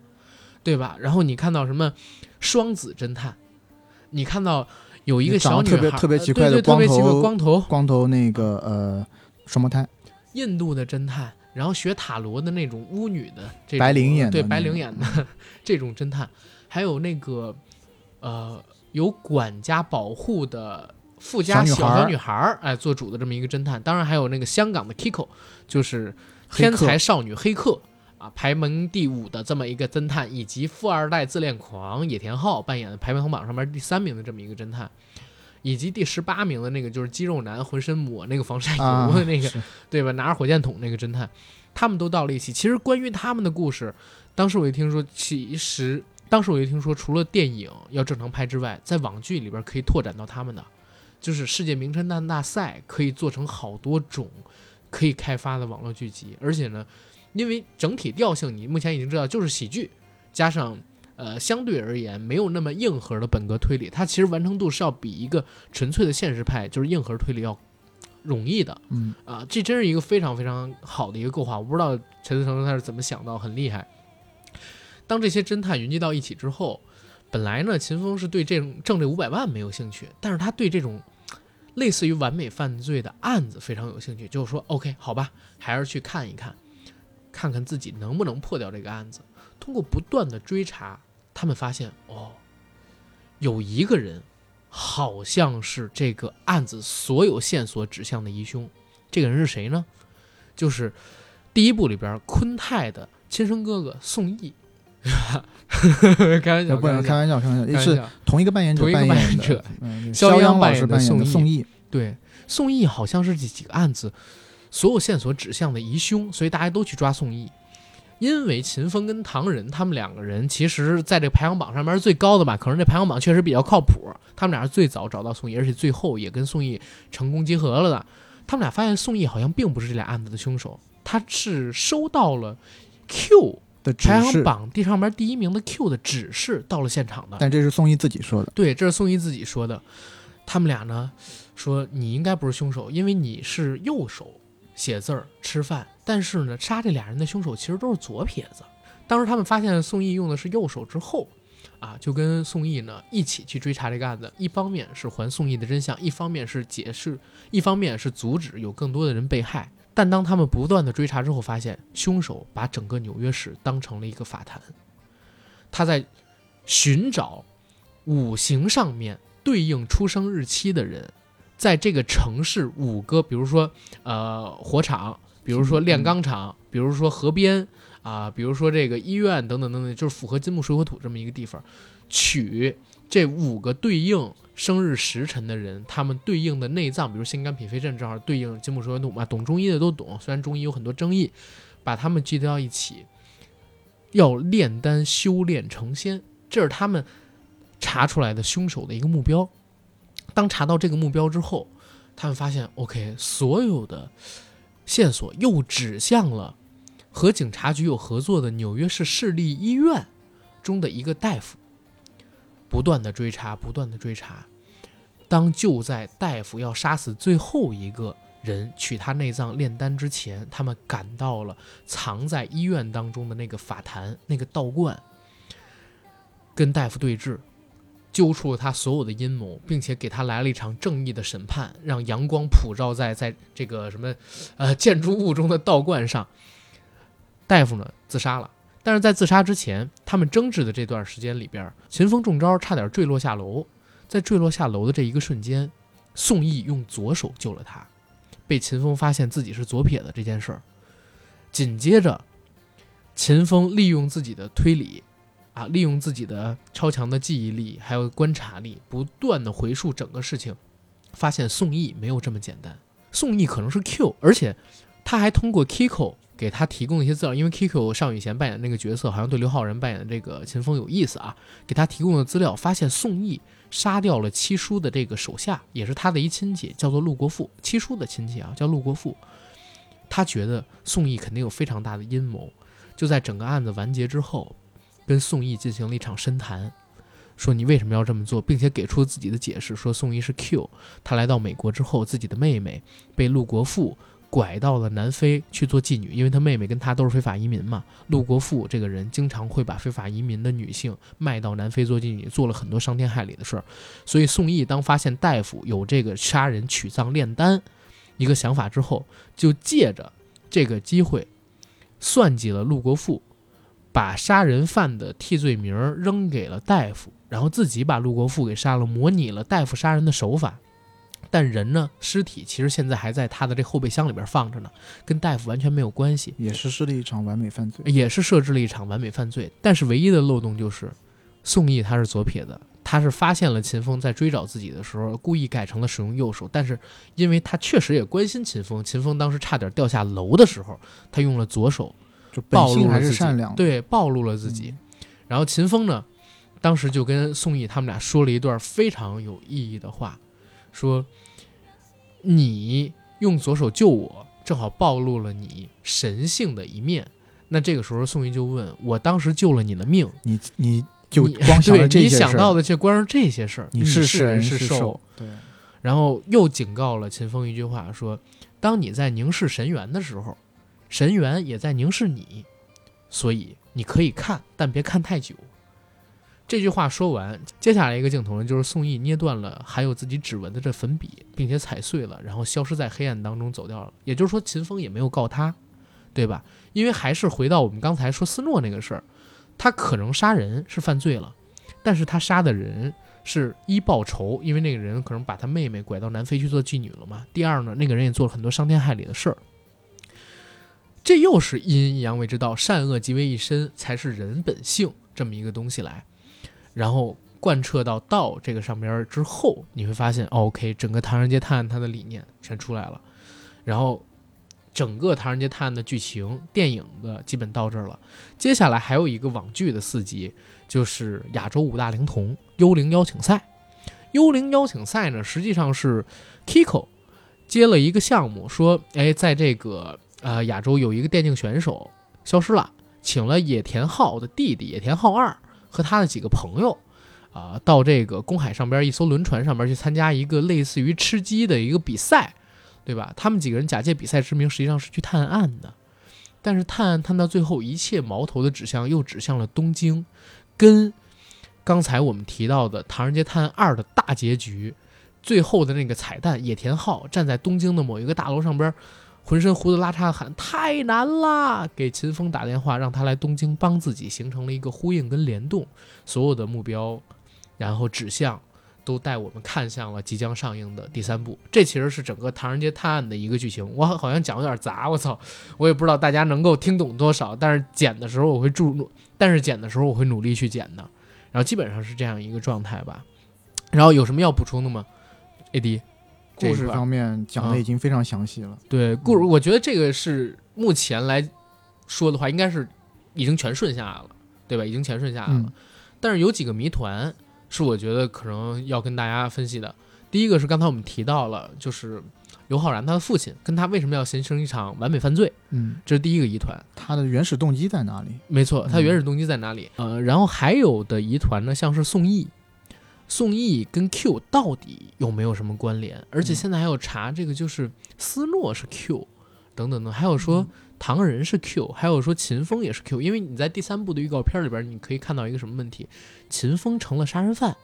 对吧？然后你看到什么双子侦探，你看到有一个小女孩，特别特别奇怪的光头，呃、对对特别奇怪光头光头那个呃双胞胎，印度的侦探，然后学塔罗的那种巫女的，这种白灵眼的，对白灵眼的，嗯，这种侦探，还有那个呃有管家保护的富家小小女孩儿，哎，做主的这么一个侦探，当然还有那个香港的 Kiko， 就是天才少女黑客。黑客啊，排名第五的这么一个侦探，以及富二代自恋狂野田昊扮演的排行榜上面第三名的这么一个侦探，以及第十八名的那个就是肌肉男，浑身抹那个防晒油的那个，啊，对吧？拿着火箭筒那个侦探，他们都到了一起。其实关于他们的故事，当时我就听说，其实当时我就听说，除了电影要正常拍之外，在网剧里边可以拓展到他们的，就是世界名侦探大赛可以做成好多种可以开发的网络剧集，而且呢。因为整体调性你目前已经知道就是喜剧，加上呃相对而言没有那么硬核的本格推理，它其实完成度是要比一个纯粹的现实派就是硬核推理要容易的，嗯啊，这真是一个非常非常好的一个构画，我不知道陈思诚他是怎么想到，很厉害。当这些侦探云集到一起之后，本来呢秦风是对这种挣这五百万没有兴趣，但是他对这种类似于完美犯罪的案子非常有兴趣，就是说 OK 好吧，还是去看一看。看看自己能不能破掉这个案子。通过不断的追查，他们发现哦，有一个人好像是这个案子所有线索指向的疑凶。这个人是谁呢？就是第一部里边昆泰的亲生哥哥宋轶。开玩笑，不能开玩笑，开玩笑，是同一个扮演者扮演的。肖央老师扮演的宋轶。对，宋轶好像是这几个案子。所有线索指向的疑凶，所以大家都去抓宋轶。因为秦风跟唐人他们两个人其实在这个排行榜上面是最高的吧，可能这排行榜确实比较靠谱，他们俩是最早找到宋轶，而且最后也跟宋轶成功结合了的。他们俩发现宋轶好像并不是这俩案子的凶手，他是收到了 Q 的排行榜第上面第一名的 Q 的指示到了现场的，但这是宋轶自己说的。对，这是宋轶自己说的。他们俩呢说你应该不是凶手，因为你是右手写字儿吃饭，但是呢杀这俩人的凶手其实都是左撇子。当时他们发现宋轶用的是右手之后啊，就跟宋轶呢一起去追查这个案子，一方面是还宋轶的真相，一方面是解释，一方面是阻止有更多的人被害。但当他们不断的追查之后，发现凶手把整个纽约市当成了一个法坛，他在寻找五行上面对应出生日期的人，在这个城市五个，比如说呃火场，比如说炼钢厂，比如说河边啊，呃，比如说这个医院等等等等，就是符合金木水火土这么一个地方，取这五个对应生日时辰的人，他们对应的内脏，比如心肝脾肺肾，正好对应金木水火土嘛，懂中医的都懂，虽然中医有很多争议，把他们聚集到一起，要炼丹修炼成仙，这是他们查出来的凶手的一个目标。当查到这个目标之后，他们发现 OK 所有的线索又指向了和警察局有合作的纽约市市立医院中的一个大夫。不断的追查，不断的追查，当就在大夫要杀死最后一个人取他内脏炼丹之前，他们赶到了藏在医院当中的那个法坛，那个道观，跟大夫对峙，揪出了他所有的阴谋，并且给他来了一场正义的审判，让阳光普照在在这个什么呃建筑物中的道观上。大夫呢自杀了，但是在自杀之前，他们争执的这段时间里边，秦风中招差点坠落下楼，在坠落下楼的这一个瞬间，宋义用左手救了他，被秦风发现自己是左撇的这件事儿。紧接着秦风利用自己的推理啊，利用自己的超强的记忆力还有观察力，不断的回溯整个事情，发现宋义没有这么简单，宋义可能是 Q， 而且他还通过 Kiko 给他提供的一些资料，因为 Kiko 上以前扮演的那个角色好像对刘昊然扮演的这个秦风有意思啊，给他提供的资料发现宋义杀掉了七叔的这个手下，也是他的一亲戚，叫做陆国富，七叔的亲戚啊，叫陆国富。他觉得宋义肯定有非常大的阴谋，就在整个案子完结之后，跟宋义进行了一场深谈，说你为什么要这么做，并且给出自己的解释，说宋义是 Q， 他来到美国之后，自己的妹妹被陆国富拐到了南非去做妓女，因为他妹妹跟他都是非法移民嘛。陆国富这个人经常会把非法移民的女性卖到南非做妓女，做了很多伤天害理的事儿。所以宋义当发现大夫有这个杀人取脏炼丹一个想法之后，就借着这个机会算计了陆国富，把杀人犯的替罪名扔给了大夫，然后自己把陆国富给杀了，模拟了大夫杀人的手法。但人呢，尸体其实现在还在他的这后备箱里边放着呢，跟大夫完全没有关系，也是设置了一场完美犯罪，也是设置了一场完美犯罪。但是唯一的漏洞就是，宋义他是左撇子，他是发现了秦风在追找自己的时候，故意改成了使用右手。但是因为他确实也关心秦风，秦风当时差点掉下楼的时候，他用了左手，就本性还是善良，对，暴露了自己。嗯、然后秦风呢，当时就跟宋义他们俩说了一段非常有意义的话。说你用左手救我，正好暴露了你神性的一面。那这个时候宋义就问，我当时救了你的命，你你就光想了这些事，你想到的却光是这些事，你是神是兽。对，然后又警告了秦风一句话，说当你在凝视神元的时候，神元也在凝视你，所以你可以看，但别看太久。这句话说完，接下来一个镜头呢，就是宋义捏断了还有自己指纹的这粉笔，并且踩碎了，然后消失在黑暗当中走掉了。也就是说秦风也没有告他，对吧？因为还是回到我们刚才说斯诺那个事儿，他可能杀人是犯罪了，但是他杀的人是一报仇，因为那个人可能把他妹妹拐到南非去做妓女了嘛。第二呢，那个人也做了很多伤天害理的事儿。这又是一阴一阳谓之道，善恶即为一身，才是人本性这么一个东西来。然后贯彻到道这个上边之后，你会发现 OK 整个唐人街探案它的理念全出来了，然后整个唐人街探案的剧情电影的基本到这儿了。接下来还有一个网剧的四集，就是亚洲五大灵童幽灵邀请赛。幽灵邀请赛呢，实际上是 Kiko 接了一个项目，说哎，在这个呃亚洲有一个电竞选手消失了，请了野田昊的弟弟野田昊二和他的几个朋友啊、呃，到这个公海上边一艘轮船上边去参加一个类似于吃鸡的一个比赛，对吧？他们几个人假借比赛之名，实际上是去探案的。但是探案探到最后，一切矛头的指向又指向了东京，跟刚才我们提到的《唐人街探案二》的大结局最后的那个彩蛋，野田昊站在东京的某一个大楼上边，浑身胡子拉碴的喊太难啦，给秦风打电话让他来东京帮自己，形成了一个呼应跟联动，所有的目标然后指向都带我们看向了即将上映的第三部。这其实是整个唐人街探案的一个剧情。我好像讲有点杂，我操，我也不知道大家能够听懂多少，但是剪的时候我会注入但是剪的时候我会努力去剪的，然后基本上是这样一个状态吧。然后有什么要补充的吗 A D？故事方面讲的已经非常详细了、嗯、对，故事我觉得这个是目前来说的话，应该是已经全顺下了，对吧？已经全顺下了。嗯、但是有几个谜团是我觉得可能要跟大家分析的。第一个是刚才我们提到了，就是刘昊然他的父亲跟他为什么要形成一场完美犯罪，嗯，这是第一个疑团，他的原始动机在哪里？没错，他原始动机在哪里、嗯、呃，然后还有的疑团呢，像是宋轶宋轶跟 Q 到底有没有什么关联，而且现在还有查这个就是斯诺是 Q 等等的，还有说唐人是 Q， 还有说秦风也是 Q， 因为你在第三部的预告片里边你可以看到一个什么问题，秦风成了杀人犯，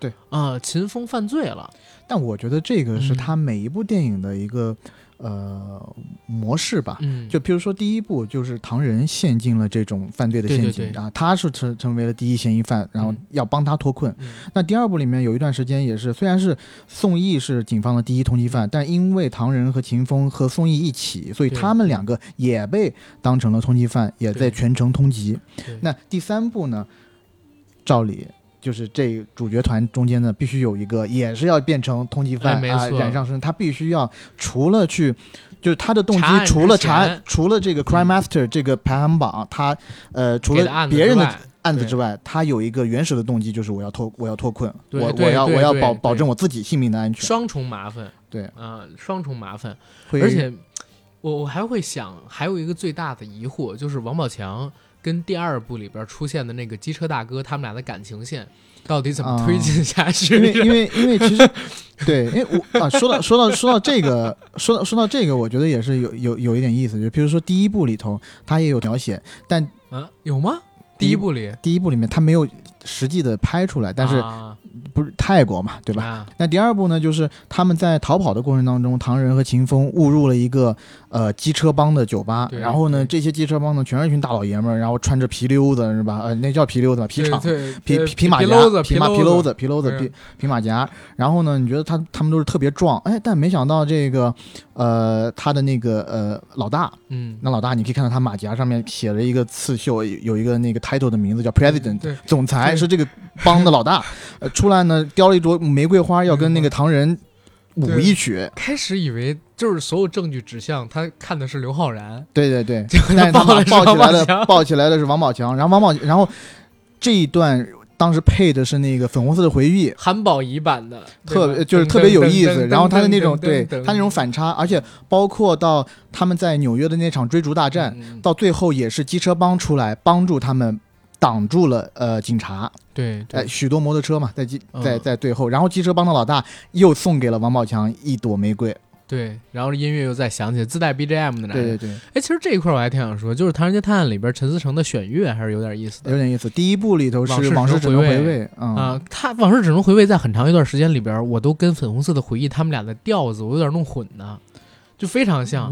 对啊、呃，秦风犯罪了。但我觉得这个是他每一部电影的一个、嗯、呃模式吧。嗯，就比如说第一部就是唐人陷进了这种犯罪的陷阱，对对对啊，他是成成为了第一嫌疑犯，然后要帮他脱困。嗯、那第二部里面有一段时间也是，虽然是宋轶是警方的第一通缉犯，但因为唐人和秦风和宋轶一起，所以他们两个也被当成了通缉犯，也在全城通缉。那第三部呢，照理。就是这主角团中间呢，必须有一个也是要变成通缉犯、哎、啊，染上身，他必须要除了去，就是他的动机除了查，除了这个 Crime Master 这个排行榜，他呃除了别人的案子之外，他有一个原始的动机，就是我要脱，我要脱困，我我要我要保保证我自己性命的安全，双重麻烦，对啊、呃，双重麻烦，而且我我还会想，还有一个最大的疑惑就是王宝强。跟第二部里边出现的那个机车大哥，他们俩的感情线到底怎么推进下去、嗯？因为因为因为其实，对，因为我啊，说到说到说到这个，说到说到这个，我觉得也是有有有一点意思。就比如说第一部里头，他也有描写，但啊，有吗？第一部里，第一部里面他没有实际的拍出来，但是不是泰国嘛，对吧？啊、那第二部呢，就是他们在逃跑的过程当中，唐人和秦风误入了一个呃机车帮的酒吧，然后呢，这些机车帮呢全是一群大老爷们儿，然后穿着皮溜子是吧？呃，那叫皮溜子吧，皮厂、皮皮皮马甲、皮马皮溜子、皮溜子、皮皮马甲。然后呢，你觉得他他们都是特别壮，哎，但没想到这个呃他的那个呃老大，嗯，那老大你可以看到他马甲上面写了一个刺绣，有一个那个 title 的名字叫 President， 总裁。是这个帮的老大，呃，出来呢，叼了一朵玫瑰花，要跟那个唐人舞一曲。开始以为就是所有证据指向他看的是刘昊然，对对对，但是他抱起来的抱起来的是王宝强，然后王宝，然后这一段当时配的是那个粉红色的回忆，韩宝仪版的，特就是特别有意思。然后他的那种对他那种反差，而且包括到他们在纽约的那场追逐大战，到最后也是机车帮出来帮助他们。挡住了呃警察，对，哎、呃，许多摩托车嘛，在机在在最后，然后机车帮的老大又送给了王宝强一朵玫瑰，对，然后音乐又再响起，自带 B G M 的，对对对。哎，其实这一块我还挺想说，就是《唐人街探案》里边陈思诚的选乐还是有点意思的，有点意思。第一部里头是《往事只能回味》啊、嗯呃，他《往事只能回味》在很长一段时间里边，我都跟粉红色的回忆他们俩的调子，我有点弄混呢。就非常像，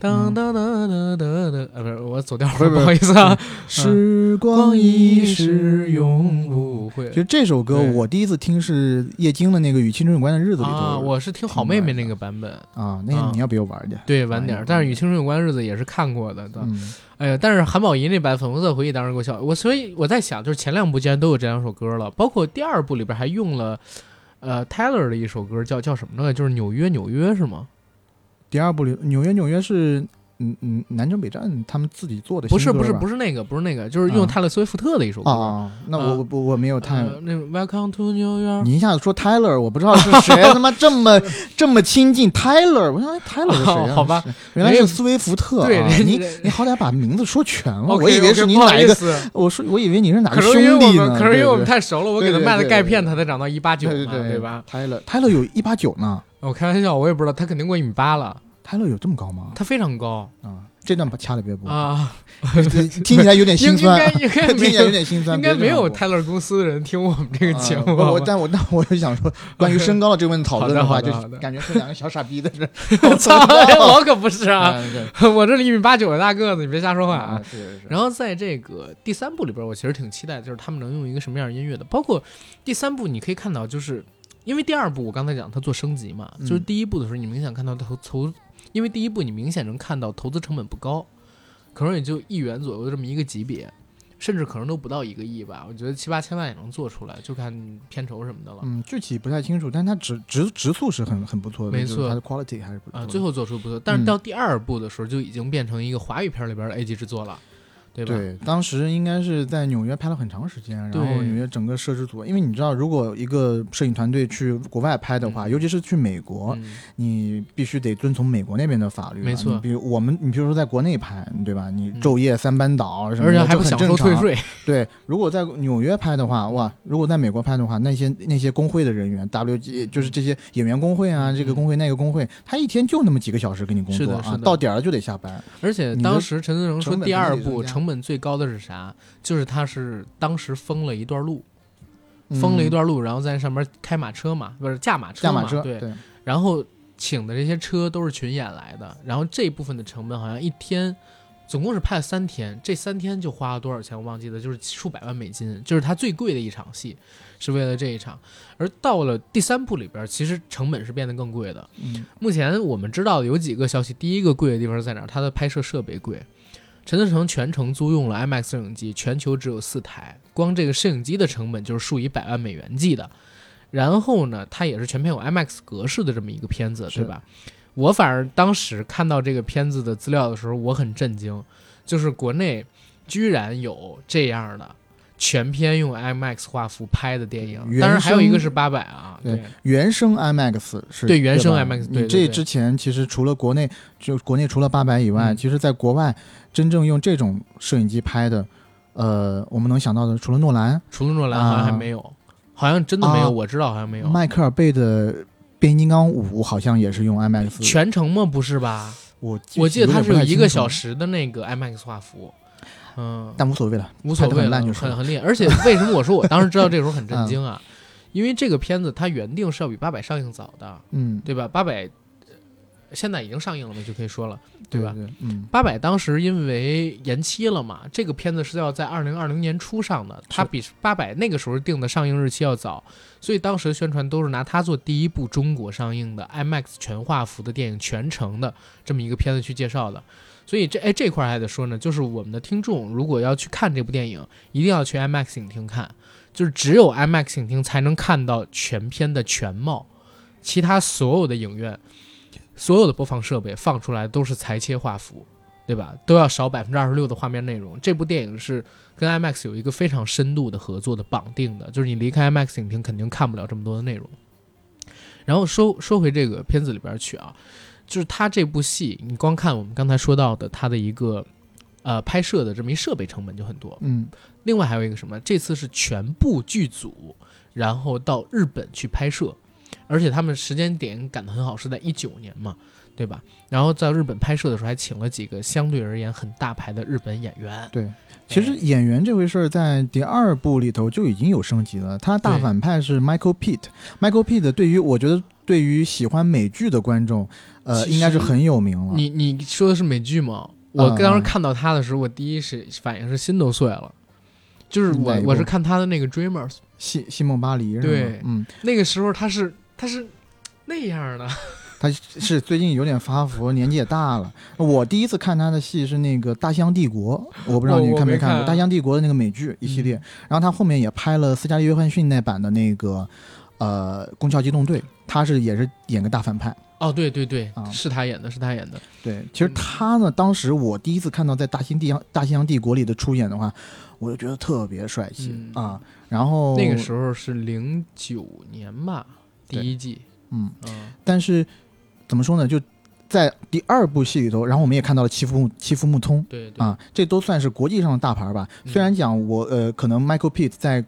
当当当当当当，呃，不是我走掉了，不好意思啊。时光一逝永不回。就这首歌，我第一次听是叶京的那个《与青春有关的日子》里头、啊，我是听好妹妹那个版本啊。那个你要不要玩点？啊、对，玩点。但是《与青春有关的日子》也是看过的，对。嗯、哎呀，但是韩宝仪那版《粉红色回忆》当时给我笑，我所以我在想，就是前两部既然都有这两首歌了，包括第二部里边还用了，呃 ，Tyler 的一首歌叫叫什么呢？就是《纽约纽约》是吗？第二部里纽约纽约是嗯嗯南征北战他们自己做的，不是不是不是那个不是那个，就是用泰勒·斯威夫特的一首歌。啊，那我我我没有太那 Welcome to New York。你一下子说 Tyler， 我不知道是谁，他妈这么这么亲近 Tyler， 我想 Tyler 是谁？好吧，原来是斯威夫特。对，你你好歹把名字说全了，我以为是你哪一个，我说我以为你是哪个兄弟呢？可是因为我们太熟了，我给他卖了钙片，他才涨到一八九嘛，对吧 ？Tyler Tyler 有一八九呢。我、哦、开玩笑，我也不知道，他肯定过一米八了。泰勒有这么高吗？他非常高啊！这段掐的别播啊，听起来有点心酸，应该应该听起来有点心酸。应该没有泰勒公司的人听我们这个节目。啊、我但我但我就想说，关于身高的这个问题讨论的话，就感觉是两个小傻逼的人。我操！我可不是啊，啊我这一米八九的大个子，你别瞎说话啊。啊是是是然后在这个第三部里边，我其实挺期待，就是他们能用一个什么样的音乐的。包括第三部，你可以看到就是。因为第二部我刚才讲它做升级嘛，就是第一部的时候你明显看到投投，因为第一部你明显能看到投资成本不高，可能也就一元左右这么一个级别，甚至可能都不到一个亿吧，我觉得七八千万也能做出来，就看片酬什么的了。嗯，具体不太清楚，但它直直直速是很很不错的，没错，就是它的 quality 还是不错的、呃、最后做出不错，但是到第二部的时候就已经变成一个华语片里边的 A 级制作了。对, 吧对，当时应该是在纽约拍了很长时间，然后纽约整个摄制组，因为你知道，如果一个摄影团队去国外拍的话，嗯、尤其是去美国、嗯，你必须得遵从美国那边的法律。没错，比如我们，你比如说在国内拍，对吧？你昼夜三班倒什么的，而且还不享受退税。对，如果在纽约拍的话，哇，如果在美国拍的话，那些那些工会的人员 ，W 就是这些演员工会啊，这个工会、嗯、那个工会，他一天就那么几个小时给你工作啊，到点了就得下班。而且当时陈思诚说第二部成。成本最高的是啥？就是他是当时封了一段路，封了一段路，然后在上面开马车嘛，不是驾马车嘛，驾马车，对，对。然后请的这些车都是群演来的，然后这一部分的成本好像一天，总共是拍了三天，这三天就花了多少钱我忘记了，就是数百万美金，就是他最贵的一场戏，是为了这一场。而到了第三部里边，其实成本是变得更贵的。嗯、目前我们知道有几个消息，第一个贵的地方在哪？它的拍摄设备贵。陈思诚全程租用了 IMAX 摄影机，全球只有四台，光这个摄影机的成本就是数以百万美元计的。然后呢，它也是全片有 IMAX 格式的这么一个片子，对吧？我反而当时看到这个片子的资料的时候，我很震惊，就是国内居然有这样的全片用 IMAX 画幅拍的电影，当然还有一个是八百啊，对，原生 IMAX 是，对，原生 IMAX， 对，你这之前其实除了国内，就国内除了八百以外、嗯，其实在国外真正用这种摄影机拍的，呃，我们能想到的除了诺兰，除了诺兰好像还没有，呃、好像真的没有、啊，我知道好像没有。迈克尔贝的《变形金刚五》好像也是用 IMAX 全程吗？不是吧？我我记得它是有一个小时的那个 IMAX 画幅。嗯，但无所谓了，无所谓了，很烂就是很很厉害。而且为什么我说我当时知道这时候很震惊啊？嗯、因为这个片子它原定是要比八百上映早的，嗯，对吧？八百现在已经上映了嘛，就可以说了，对吧？对对嗯，八百当时因为延期了嘛，这个片子是要在二零二零年初上的，它比八百那个时候定的上映日期要早，所以当时的宣传都是拿它做第一部中国上映的 IMAX 全画幅的电影，全程的这么一个片子去介绍的。所以这哎这块还得说呢，就是我们的听众如果要去看这部电影，一定要去 IMAX 影厅看，就是只有 IMAX 影厅才能看到全片的全貌，其他所有的影院，所有的播放设备放出来都是裁切画幅，对吧？都要少百分之二十六的画面内容。这部电影是跟 IMAX 有一个非常深度的合作的绑定的，就是你离开 IMAX 影厅肯定看不了这么多的内容。然后说说回这个片子里边去啊。就是他这部戏，你光看我们刚才说到的他的一个呃拍摄的这么一设备成本就很多，嗯，另外还有一个什么，这次是全部剧组然后到日本去拍摄，而且他们时间点赶得很好，是在一九年嘛，对吧？然后在日本拍摄的时候还请了几个相对而言很大牌的日本演员。对，其实演员这回事在第二部里头就已经有升级了，他大反派是 Michael Pitt。 Michael Pitt 对于我觉得对于喜欢美剧的观众呃，应该是很有名了。你你说的是美剧吗？我当时看到他的时候、嗯、我第一是反应是心都碎了，就是我我是看他的那个 Dreamers 西西梦巴黎，对，嗯，那个时候他是他是那样的，他是最近有点发福，年纪也大了。我第一次看他的戏是那个《大象帝国》，我不知道你看没看过《大象帝国》的那个美剧一系列、嗯、然后他后面也拍了斯嘉丽·约翰逊那版的那个呃《攻壳机动队》，他是也是演个大反派。哦，对对对、嗯、是他演的，是他演的。对，其实他呢，当时我第一次看到在大《大西洋帝国》里的出演的话，我就觉得特别帅气、嗯、啊。然后那个时候是零九年吧，第一季。嗯, 嗯，但是。怎么说呢，就在第二部戏里头，然后我们也看到了妻夫妻夫木通，对对啊，这都算是国际上的大牌吧。嗯、虽然讲我呃，可能 Michael Pitt 在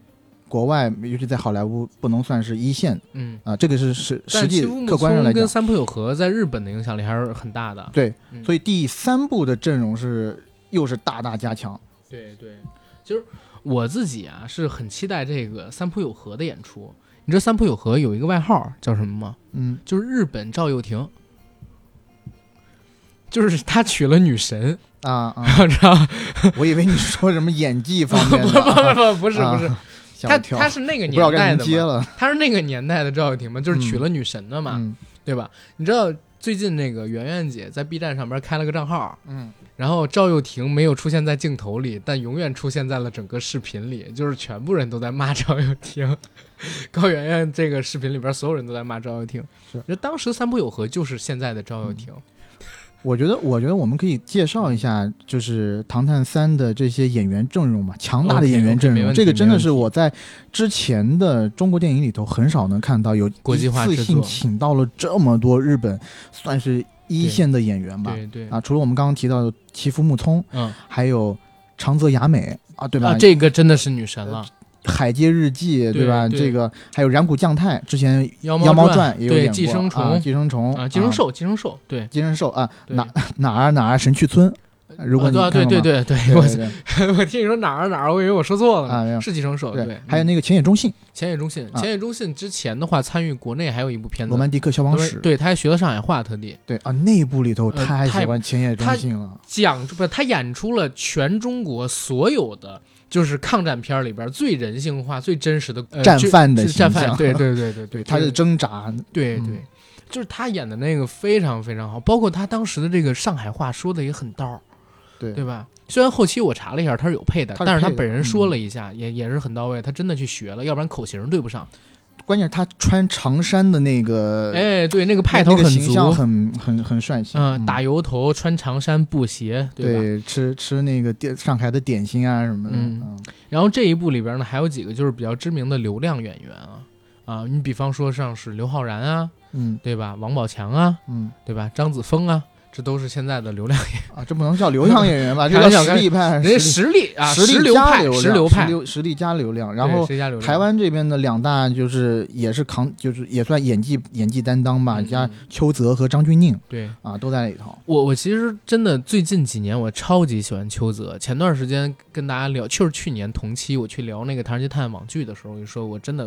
国外，尤其在好莱坞不能算是一线，嗯啊，这个是实实际客观上来讲，跟三浦友和在日本的影响力还是很大的。对，嗯、所以第三部的阵容是又是大大加强。对对，就是我自己啊是很期待这个三浦友和的演出。你知道三浦友和有一个外号叫什么吗？嗯，就是日本赵又廷，就是他娶了女神啊啊！知道？我以为你说什么演技方面的、啊，不不不，不是不是，啊、他他是那个年代的嘛，他是那个年代的赵又廷嘛，就是娶了女神的嘛、嗯，对吧？你知道最近那个圆圆姐在 B 站上边开了个账号，嗯，然后赵又廷没有出现在镜头里，但永远出现在了整个视频里，就是全部人都在骂赵又廷。高圆圆这个视频里边所有人都在骂赵又廷，是当时三浦友和就是现在的赵又廷。嗯，我觉得我觉得我们可以介绍一下就是唐探三的这些演员阵容嘛，强大的演员阵容 okay, okay, 这个真的是我在之前的中国电影里头很少能看到有国际化制作一次性请到了这么多日本算是一线的演员吧。对对对啊，除了我们刚刚提到的齐夫木聪，嗯，还有长泽雅美啊，对吧，啊，这个真的是女神了，海街日记，对吧？对对，这个还有染谷将太，之前妖猫传也有演过，对，寄生虫，啊，寄生虫啊，寄生兽，寄生兽，对，寄生兽啊，哪哪儿哪儿神去村，如果你看了吗？啊，对对对对，对对对我我听你说哪儿哪儿，我以为我说错了，啊，是寄生兽，对，对，还有那个前野忠信，前野忠信，前野忠信之前的话，参与国内还有一部片子《罗曼蒂克消亡史》，对，他还学了上海话，特地对啊，那部里头他还喜欢前野忠信了，呃、讲不，他演出了全中国所有的。就是抗战片里边最人性化最真实的，呃、战犯的战犯，对对对对对，他是挣扎，对对，嗯，就是他演的那个非常非常好，包括他当时的这个上海话说的也很道，对对吧，虽然后期我查了一下他是有配的，但是他本人说了一下，嗯，也也是很到位，他真的去学了，要不然口型对不上，关键是他穿长衫的那个，哎，对，那个派头很足，那个，形象很很很帅气。嗯，打油头，穿长衫，布鞋，对吧？对，吃吃那个上海的点心啊什么的。嗯嗯，然后这一部里边呢，还有几个就是比较知名的流量演员啊啊，你比方说像是刘昊然啊，嗯，对吧？王宝强啊，嗯，对吧？张子枫啊。这都是现在的流量演员啊，这不能叫流量演员吧？这叫实力派，人家实力啊，实力加流量，实流派，实力加流量。然后台湾这边的两大就是也是扛，就是也算演技演技担当吧，加邱泽和张钧甯，对啊，都在里头。我我其实真的最近几年我超级喜欢邱泽。前段时间跟大家聊，就是去年同期我去聊那个《唐人街探案》网剧的时候，我就说我真的。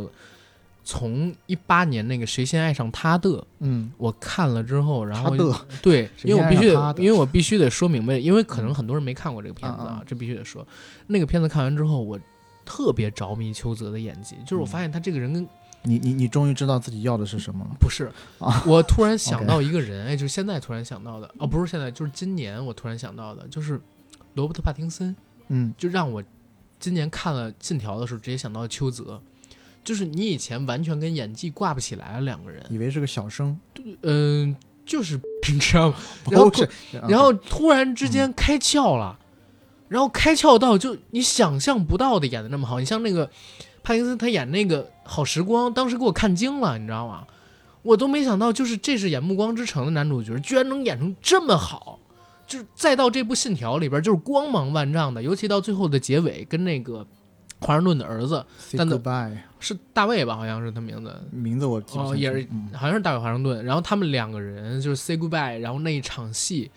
从一八年那个谁先爱上他的，嗯，我看了之后，然后对，因为我必须得，因为我必须得说明白，因为可能很多人没看过这个片子啊，嗯，这必须得说。那个片子看完之后，我特别着迷邱泽的演技，就是我发现他这个人跟，嗯，你你你终于知道自己要的是什么了。不是，啊，我突然想到一个人，哎，就是现在突然想到的，哦，不是现在，就是今年我突然想到的，就是罗伯特·帕丁森，嗯，就让我今年看了《信条》的时候，直接想到邱泽。就是你以前完全跟演技挂不起来了，两个人以为是个小生，嗯，呃，就是你知道吗？然后，然后突然之间开窍了，嗯，然后开窍到就你想象不到的演的那么好。你像那个帕金森，他演那个《好时光》，当时给我看惊了，你知道吗？我都没想到，就是这是演《暮光之城》的男主角，居然能演成这么好。就是再到这部《信条》里边，就是光芒万丈的，尤其到最后的结尾，跟那个。华盛顿的儿子，但是大卫吧，好像是他名字，名字我记不清，哦，也是，嗯，好像是大卫华盛顿。然后他们两个人就是 say goodbye， 然后那一场戏，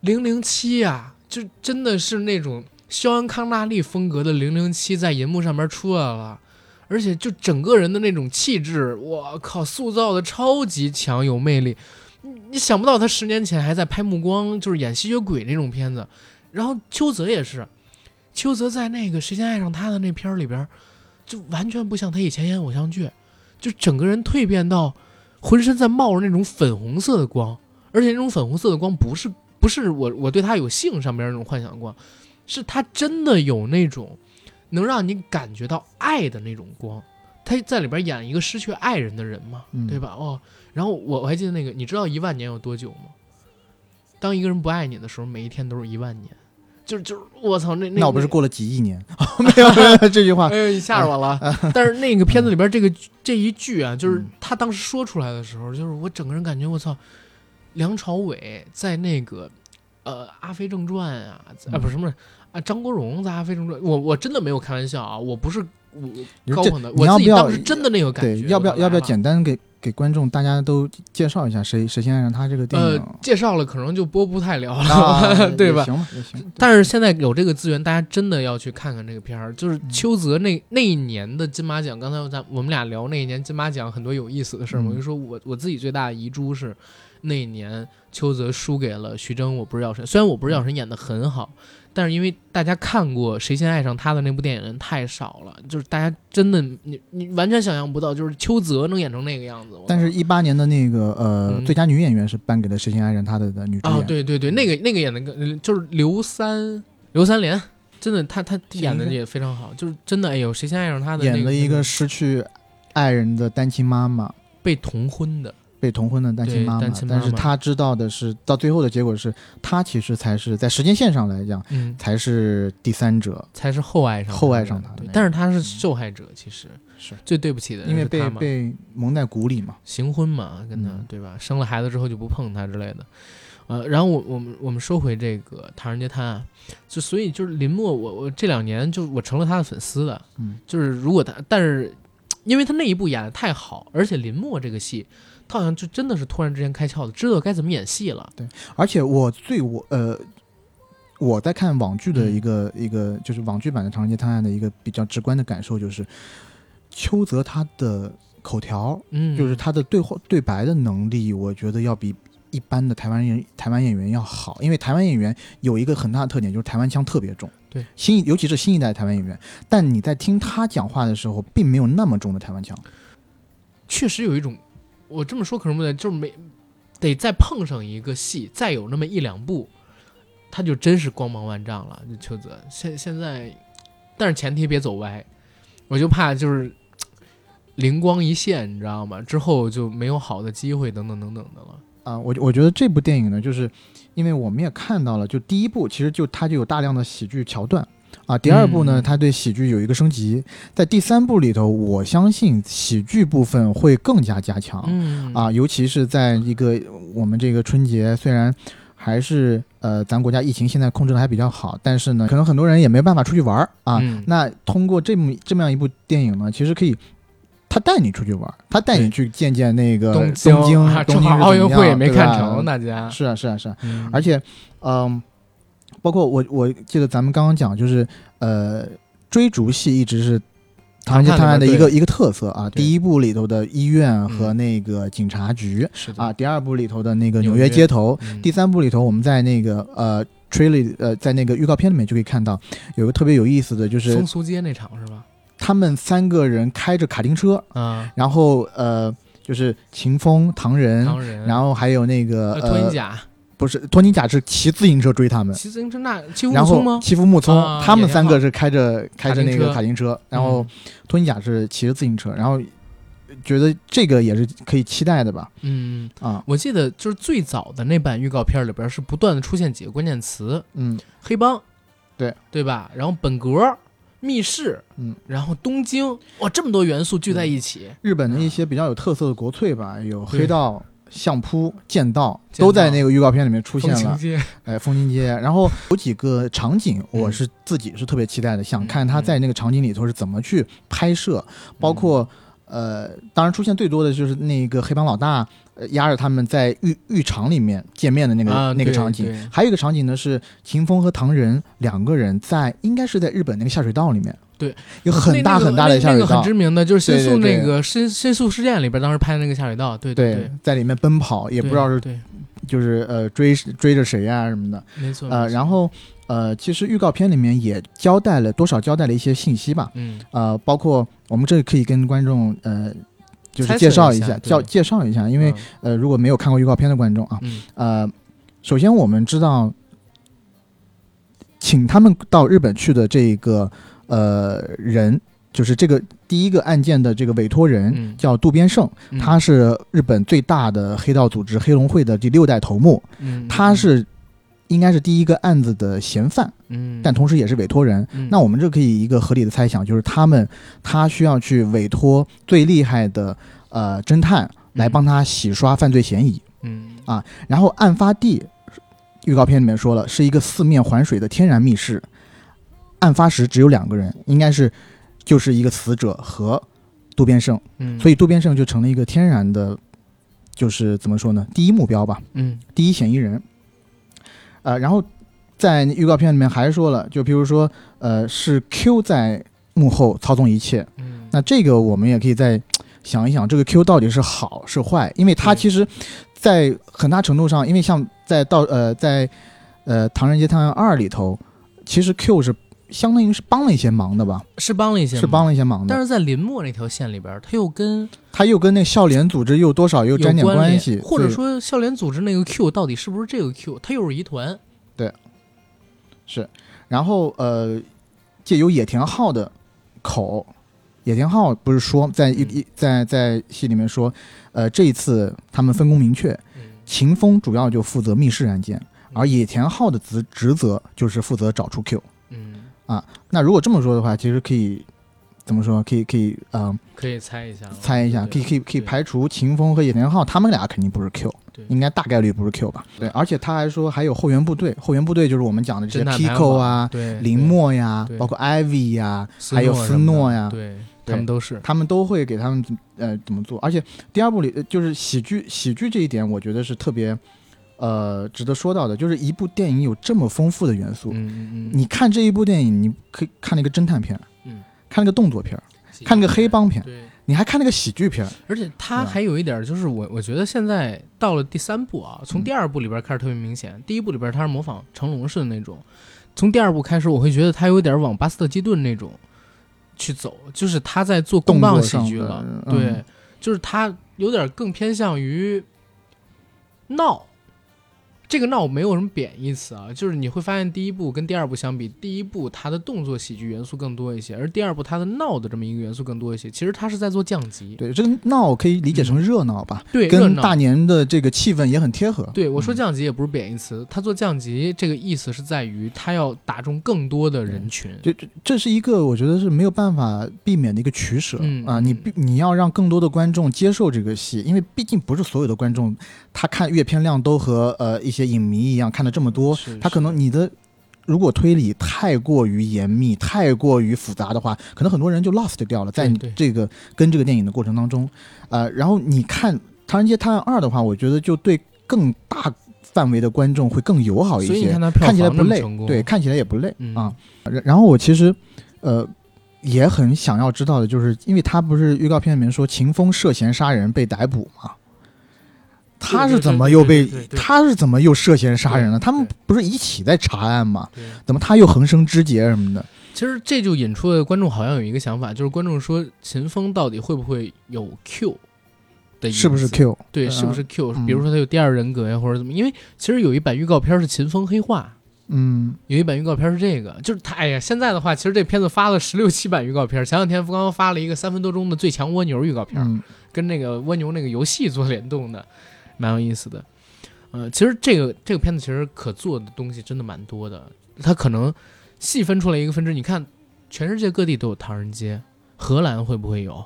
零零七啊，就真的是那种肖恩康纳利风格的零零七在银幕上面出来了，而且就整个人的那种气质，我靠，塑造的超级强，有魅力。你想不到他十年前还在拍《暮光》，就是演吸血鬼那种片子，然后邱泽也是。邱泽在那个《谁先爱上他的》那片里边，就完全不像他以前演偶像剧，就整个人蜕变到浑身在冒着那种粉红色的光，而且那种粉红色的光不是不是我我对他有性上面那种幻想的光，是他真的有那种能让你感觉到爱的那种光。他在里边演一个失去爱人的人嘛，嗯，对吧？哦，然后我我还记得那个，你知道一万年有多久吗？当一个人不爱你的时候，每一天都是一万年。就是就是，我操，那那那我不是过了几亿年？没有没有，这句话，哎呦，你吓着我了。啊，但是那个片子里边这个，嗯，这一句啊，就是他当时说出来的时候，就是我整个人感觉我操，梁朝伟在那个呃《阿飞正传》啊，啊不是什么啊，张国荣在《阿飞正传》，我我真的没有开玩笑啊，我不是我高捧的，我自己当时真的那个感觉。对，要不要要不要简单给？给观众大家都介绍一下谁谁先爱上他这个电影，呃、介绍了可能就播不太了了，啊，对吧？行吧，行。但是现在有这个资源，大家真的要去看看这个片儿。就是邱泽那那一年的金马奖，刚才我在我们俩聊那一年金马奖很多有意思的事儿，嗯，我就说我我自己最大的遗珠是那一年邱泽输给了徐峥，我不是药神。虽然我不是药神演的很好，但是因为大家看过谁先爱上他的那部电影人太少了，就是大家真的你你完全想象不到，就是邱泽能演成那个样子。但是一八年的那个呃、嗯、最佳女演员是颁给了谁先爱上他的女主演、哦、对对对，那个那个演的就是刘三刘三连，真的他他演的也非常好，就是真的哎呦谁先爱上他的、那个、演了一个失去爱人的单亲妈妈，被同婚的被同婚的单亲妈妈，但是他知道的是到最后的结果是他其实才是在时间线上来讲、嗯、才是第三者，才是后爱上后爱上他的，但是他是受害者，其实是最对不起的，因为被被蒙在鼓里嘛，行婚嘛跟他、嗯、对吧，生了孩子之后就不碰他之类的。呃，然后我我们我们说回这个《唐人街探案》，就所以就是林默，我我这两年就我成了他的粉丝了，嗯，就是如果他，但是因为他那一部演的太好，而且林默这个戏好像就真的是突然之间开窍的，知道该怎么演戏了。对，而且我最我呃，我在看网剧的一个、嗯、一个就是网剧版的《唐人街探案》的一个比较直观的感受就是，邱泽他的口条，嗯，就是他的对话对白的能力，我觉得要比一般的台湾演台湾演员要好，因为台湾演员有一个很大的特点就是台湾腔特别重。对，新尤其是新一代台湾演员，但你在听他讲话的时候，并没有那么重的台湾腔，确实有一种。我这么说可能不对，就是没得再碰上一个戏，再有那么一两部，他就真是光芒万丈了。邱泽现现在，但是前提别走歪，我就怕就是灵光一现，你知道吗？之后就没有好的机会，等等等等的了。啊，我我觉得这部电影呢，就是因为我们也看到了，就第一部其实就它就有大量的喜剧桥段。啊，第二部呢、嗯、它对喜剧有一个升级，在第三部里头我相信喜剧部分会更加加强、嗯、啊，尤其是在一个我们这个春节虽然还是呃咱国家疫情现在控制的还比较好，但是呢可能很多人也没办法出去玩啊、嗯、那通过这么这么样一部电影呢，其实可以他带你出去玩，他带你去见见那个东京东京、啊、东京奥运会也没看成大家，是啊是啊是啊、嗯、而且嗯、呃包括我，我记得咱们刚刚讲，就是呃，追逐戏一直是《唐人街探案》的一个一个特色啊。第一部里头的医院和那个警察局、嗯、啊，第二部里头的那个纽约街头，嗯、第三部里头我们在那个呃 trailer 呃在那个预告片里面就可以看到有个特别有意思的，就是松俗街那场是吧？他们三个人开着卡丁车，嗯，然后呃就是秦风、唐人，唐人然后还有那个托尼贾。呃不是托尼贾是骑自行车追他们，骑自行车那欺负木聪吗？欺负木聪、啊，他们三个是开着开着那个卡丁车，然后托尼贾是骑着自行车，然后觉得这个也是可以期待的吧？嗯啊，我记得就是最早的那版预告片里边是不断的出现几个关键词，嗯，黑帮，对对吧？然后本格。密室，嗯，然后东京，哇，这么多元素聚在一起，日本的一些比较有特色的国粹吧，有黑道。相扑、剑道都在那个预告片里面出现了，哎，风情街。然后有几个场景，我是自己是特别期待的，嗯、想看他在那个场景里头是怎么去拍摄，嗯、包括呃，当然出现最多的就是那个黑帮老大、呃、压着他们在浴浴场里面见面的那个、啊、那个场景。还有一个场景呢是秦风和唐人两个人在应该是在日本那个下水道里面。对，有很大很大的下水道，那、那个很知名的，就是申诉那个申申诉事件里边，当时拍的那个下水道，对 对, 对, 对，在里面奔跑，也不知道是就是呃追追着谁啊什么的，没错。呃，然后呃，其实预告片里面也交代了多少交代了一些信息吧，嗯，呃，包括我们这可以跟观众呃就是介绍一下，叫介绍一下，因为、嗯、呃如果没有看过预告片的观众啊，嗯、呃，首先我们知道，请他们到日本去的这个。呃，人就是这个第一个案件的这个委托人、嗯、叫渡边胜、嗯，他是日本最大的黑道组织黑龙会的第六代头目，嗯、他是应该是第一个案子的嫌犯，嗯、但同时也是委托人、嗯。那我们这可以一个合理的猜想，就是他们他需要去委托最厉害的呃侦探来帮他洗刷犯罪嫌疑，嗯啊，然后案发地预告片里面说了是一个四面环水的天然密室。案发时只有两个人，应该是就是一个死者和渡边胜、嗯、所以渡边胜就成了一个天然的就是怎么说呢第一目标吧、嗯、第一嫌疑人、呃、然后在预告片里面还说了就比如说、呃、是 Q 在幕后操纵一切、嗯、那这个我们也可以再想一想这个 Q 到底是好是坏因为他其实在很大程度上因为像在到、呃在呃《唐人街探案二》里头其实 Q 是相当于是帮了一些忙的吧，是帮了一些忙，是帮了一些忙的。但是在林默那条线里边，他又跟他又跟那校联组织又多少又沾点关系，或者说校联组织那个 Q 到底是不是这个 Q， 他又是疑团。对，是。然后呃，借由野田昊的口，野田昊不是说在一、嗯、在在戏里面说，呃，这一次他们分工明确，秦风主要就负责密室案件，而野田昊的职职责就是负责找出 Q。啊，那如果这么说的话，其实可以怎么说？可以可以，嗯、呃，可以猜一下，猜一下，可以可以可以排除秦风和野田昊，他们俩肯定不是 Q， 应该大概率不是 Q 吧？对，而且他还说还有后援部队，后援部队就是我们讲的这些 Kiko 啊、林默呀、包括 Ivy 呀、还有斯诺呀，对，他们都是，他们都会给他们呃怎么做？而且第二部里就是喜剧，喜剧这一点我觉得是特别。呃，值得说到的就是一部电影有这么丰富的元素、嗯嗯、你看这一部电影你可以看那个侦探片、嗯、看那个动作片，看那个黑帮片，你还看那个喜剧片。而且它还有一点就是我我觉得现在到了第三部啊，从第二部里边开始特别明显、嗯、第一部里边它是模仿成龙式的那种，从第二部开始我会觉得它有点往巴斯特基顿那种去走，就是他在做动作喜剧了、嗯、对，就是他有点更偏向于闹，这个闹没有什么贬义词啊，就是你会发现第一部跟第二部相比，第一部它的动作喜剧元素更多一些，而第二部它的闹的这么一个元素更多一些。其实它是在做降级。对，这个闹可以理解成热闹吧？嗯、对，跟大年的这个气氛也很贴合。对，我说降级也不是贬义词，它做降级这个意思是在于它要打中更多的人群。这这是一个我觉得是没有办法避免的一个取舍、嗯、啊，你你要让更多的观众接受这个戏，因为毕竟不是所有的观众他看阅片量都和呃一些。影迷一样看了这么多，他可能你的如果推理太过于严密太过于复杂的话，可能很多人就 lost 掉了在你这个跟这个电影的过程当中。呃，然后你看《唐人街探案二》的话，我觉得就对更大范围的观众会更友好一些，所以你看他票房那么成功，看起来不累，对，看起来也不累、嗯、啊。然后我其实呃也很想要知道的就是，因为他不是预告片里面说秦风涉嫌杀人被逮捕吗？他是怎么又被他是怎么又涉嫌杀人了？他们不是一起在查案吗？怎么他又横生枝节什么的？其实这就引出了观众好像有一个想法，就是观众说秦风到底会不会有 Q 的意思？是不是 Q？ 对，是不是 Q？、嗯、比如说他有第二人格呀，或者怎么？因为其实有一版预告片是秦风黑化，嗯，有一版预告片是这个，就是他哎呀，现在的话，其实这片子发了十六七版预告片，前两天刚刚发了一个三分多钟的《最强蜗牛》预告片，嗯、跟那个蜗牛那个游戏做联动的。蛮有意思的，呃，其实这个这个片子其实可做的东西真的蛮多的，它可能细分出来一个分支。你看，全世界各地都有唐人街，荷兰会不会有，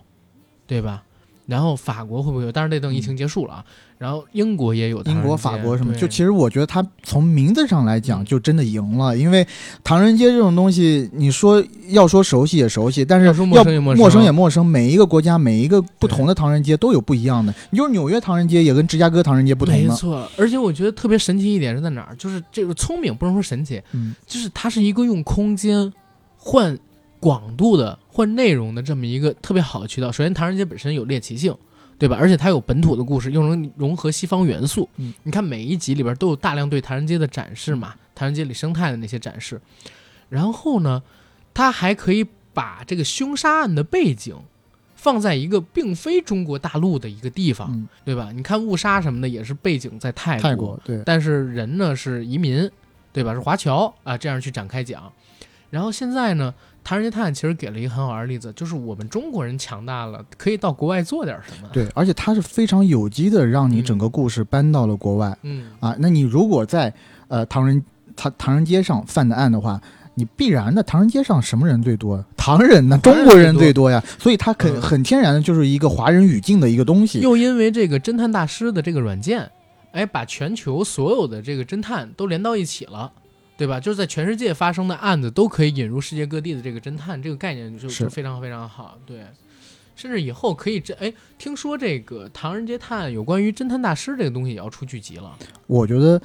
对吧？然后法国会不会有？当然，这等疫情结束了啊。然后英国也有唐人街，英国、法国什么？就其实我觉得它从名字上来讲就真的赢了，因为唐人街这种东西，你说要说熟悉也熟悉，但是要陌生也陌生，陌生也陌生。每一个国家、每一个不同的唐人街都有不一样的。你就是纽约唐人街也跟芝加哥唐人街不同的。没错，而且我觉得特别神奇一点是在哪儿？就是这个聪明不能说神奇，嗯，就是它是一个用空间换广度的。换内容的这么一个特别好的渠道。首先，唐人街本身有猎奇性，对吧？而且它有本土的故事，又能融合西方元素。嗯，你看每一集里边都有大量对唐人街的展示嘛，唐人街里生态的那些展示。然后呢，它还可以把这个凶杀案的背景放在一个并非中国大陆的一个地方，嗯、对吧？你看误杀什么的也是背景在泰国，泰国对，但是人呢是移民，对吧？是华侨啊，这样去展开讲。然后现在呢？唐人街探案其实给了一个很好的例子，就是我们中国人强大了，可以到国外做点什么。对，而且它是非常有机的，让你整个故事搬到了国外。嗯啊，那你如果在呃唐人唐唐人街上犯的案的话，你必然的唐人街上什么人最多？唐人呢？中国人最多呀。所以它很、嗯、很天然的就是一个华人语境的一个东西。又因为这个侦探大师的这个软件，哎，把全球所有的这个侦探都连到一起了。对吧？就是在全世界发生的案子都可以引入世界各地的这个侦探，这个概念就就非常非常好。对，甚至以后可以这哎，听说这个《唐人街探案》有关于侦探大师这个东西也要出剧集了。我觉得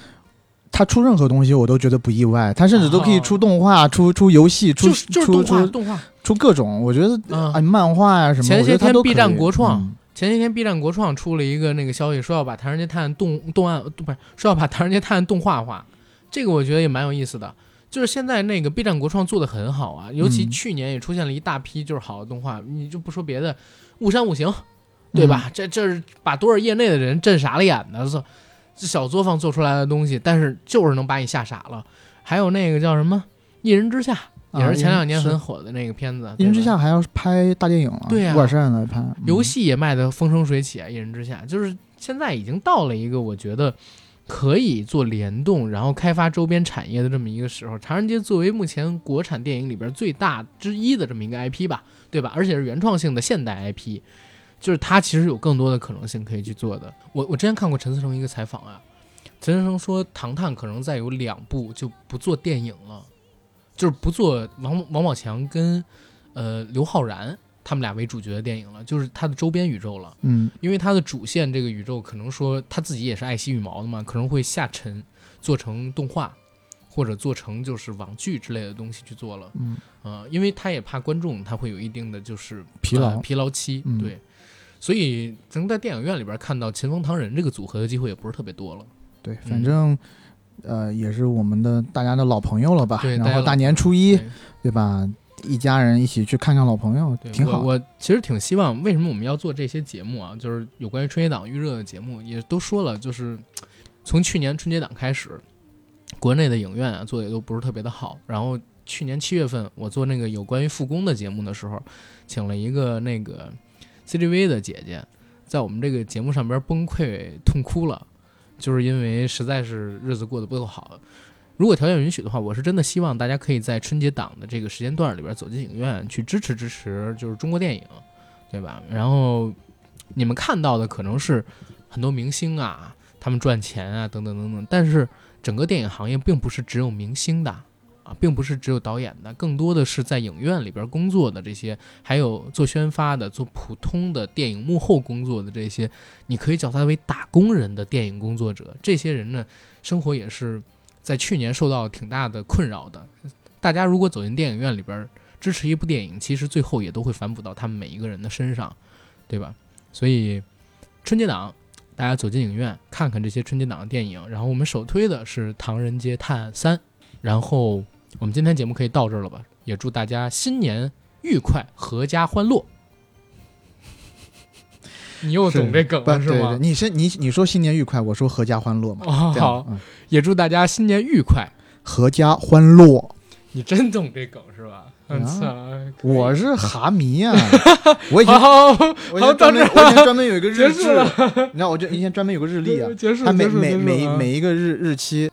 他出任何东西我都觉得不意外，他甚至都可以出动画、哦、出出游戏、出就是就是动画、动画、出各种。我觉得、嗯、啊，漫画呀、啊、什么，前些天 B 站国创。嗯前些天 B 站国创出了一个那个消息，说要把《唐人街探案》动动案，不是说要把《唐人街探案》动画化。这个我觉得也蛮有意思的，就是现在那个 B 站国创做得很好啊，尤其去年也出现了一大批就是好的动画，嗯、你就不说别的，《雾山五行》，对吧？嗯、这这是把多少业内的人震傻了眼的，这这小作坊做出来的东西，但是就是能把你吓傻了。还有那个叫什么《一人之下》。也是前两年很火的那个片子，啊《一人之下》还要拍大电影了，对呀、啊，外山来拍、嗯，游戏也卖得风生水起啊，《一人之下》就是现在已经到了一个我觉得可以做联动，然后开发周边产业的这么一个时候。《唐人街》作为目前国产电影里边最大之一的这么一个 I P 吧，对吧？而且是原创性的现代 I P， 就是它其实有更多的可能性可以去做的。我我之前看过陈思诚一个采访啊，陈思诚说《唐探》可能再有两部就不做电影了。就是不做王王宝强跟呃刘昊然他们俩为主角的电影了，就是他的周边宇宙了。嗯，因为他的主线这个宇宙可能说他自己也是爱惜羽毛的嘛，可能会下沉做成动画或者做成就是网剧之类的东西去做了。嗯，呃，因为他也怕观众他会有一定的就是疲劳、呃、疲劳期，嗯、对，所以能在电影院里边看到秦风唐人这个组合的机会也不是特别多了。对，反正。嗯呃，也是我们的大家的老朋友了吧？对，然后大年初一， 对, 对吧？一家人一起去看看老朋友，挺好。我, 我其实挺希望，为什么我们要做这些节目啊？就是有关于春节档预热的节目，也都说了，就是从去年春节档开始，国内的影院啊做的也都不是特别的好。然后去年七月份，我做那个有关于复工的节目的时候，请了一个那个 C G V 的姐姐，在我们这个节目上边崩溃痛哭了。就是因为实在是日子过得不够好，如果条件允许的话，我是真的希望大家可以在春节档的这个时间段里边走进影院去支持支持，就是中国电影，对吧？然后你们看到的可能是很多明星啊，他们赚钱啊，等等等等，但是整个电影行业并不是只有明星的啊，并不是只有导演的，更多的是在影院里边工作的这些，还有做宣发的、做普通的电影幕后工作的这些，你可以叫他为打工人的电影工作者。这些人呢，生活也是在去年受到挺大的困扰的。大家如果走进电影院里边支持一部电影，其实最后也都会反哺到他们每一个人的身上，对吧？所以春节档大家走进影院看看这些春节档的电影，然后我们首推的是《唐人街探案三》。然后我们今天节目可以到这儿了吧？也祝大家新年愉快，阖家欢乐。你又懂这梗了 是, 是吗？对对，你是你你说新年愉快，我说阖家欢乐嘛。哦、这样好、嗯，也祝大家新年愉快，阖家欢乐。你真懂这梗是吧？嗯、我是哈迷啊！我已经好，我已经专门，我已经专门有一个日志了。你知道，我就以前专门有个日历啊，它每每每每一个日日期。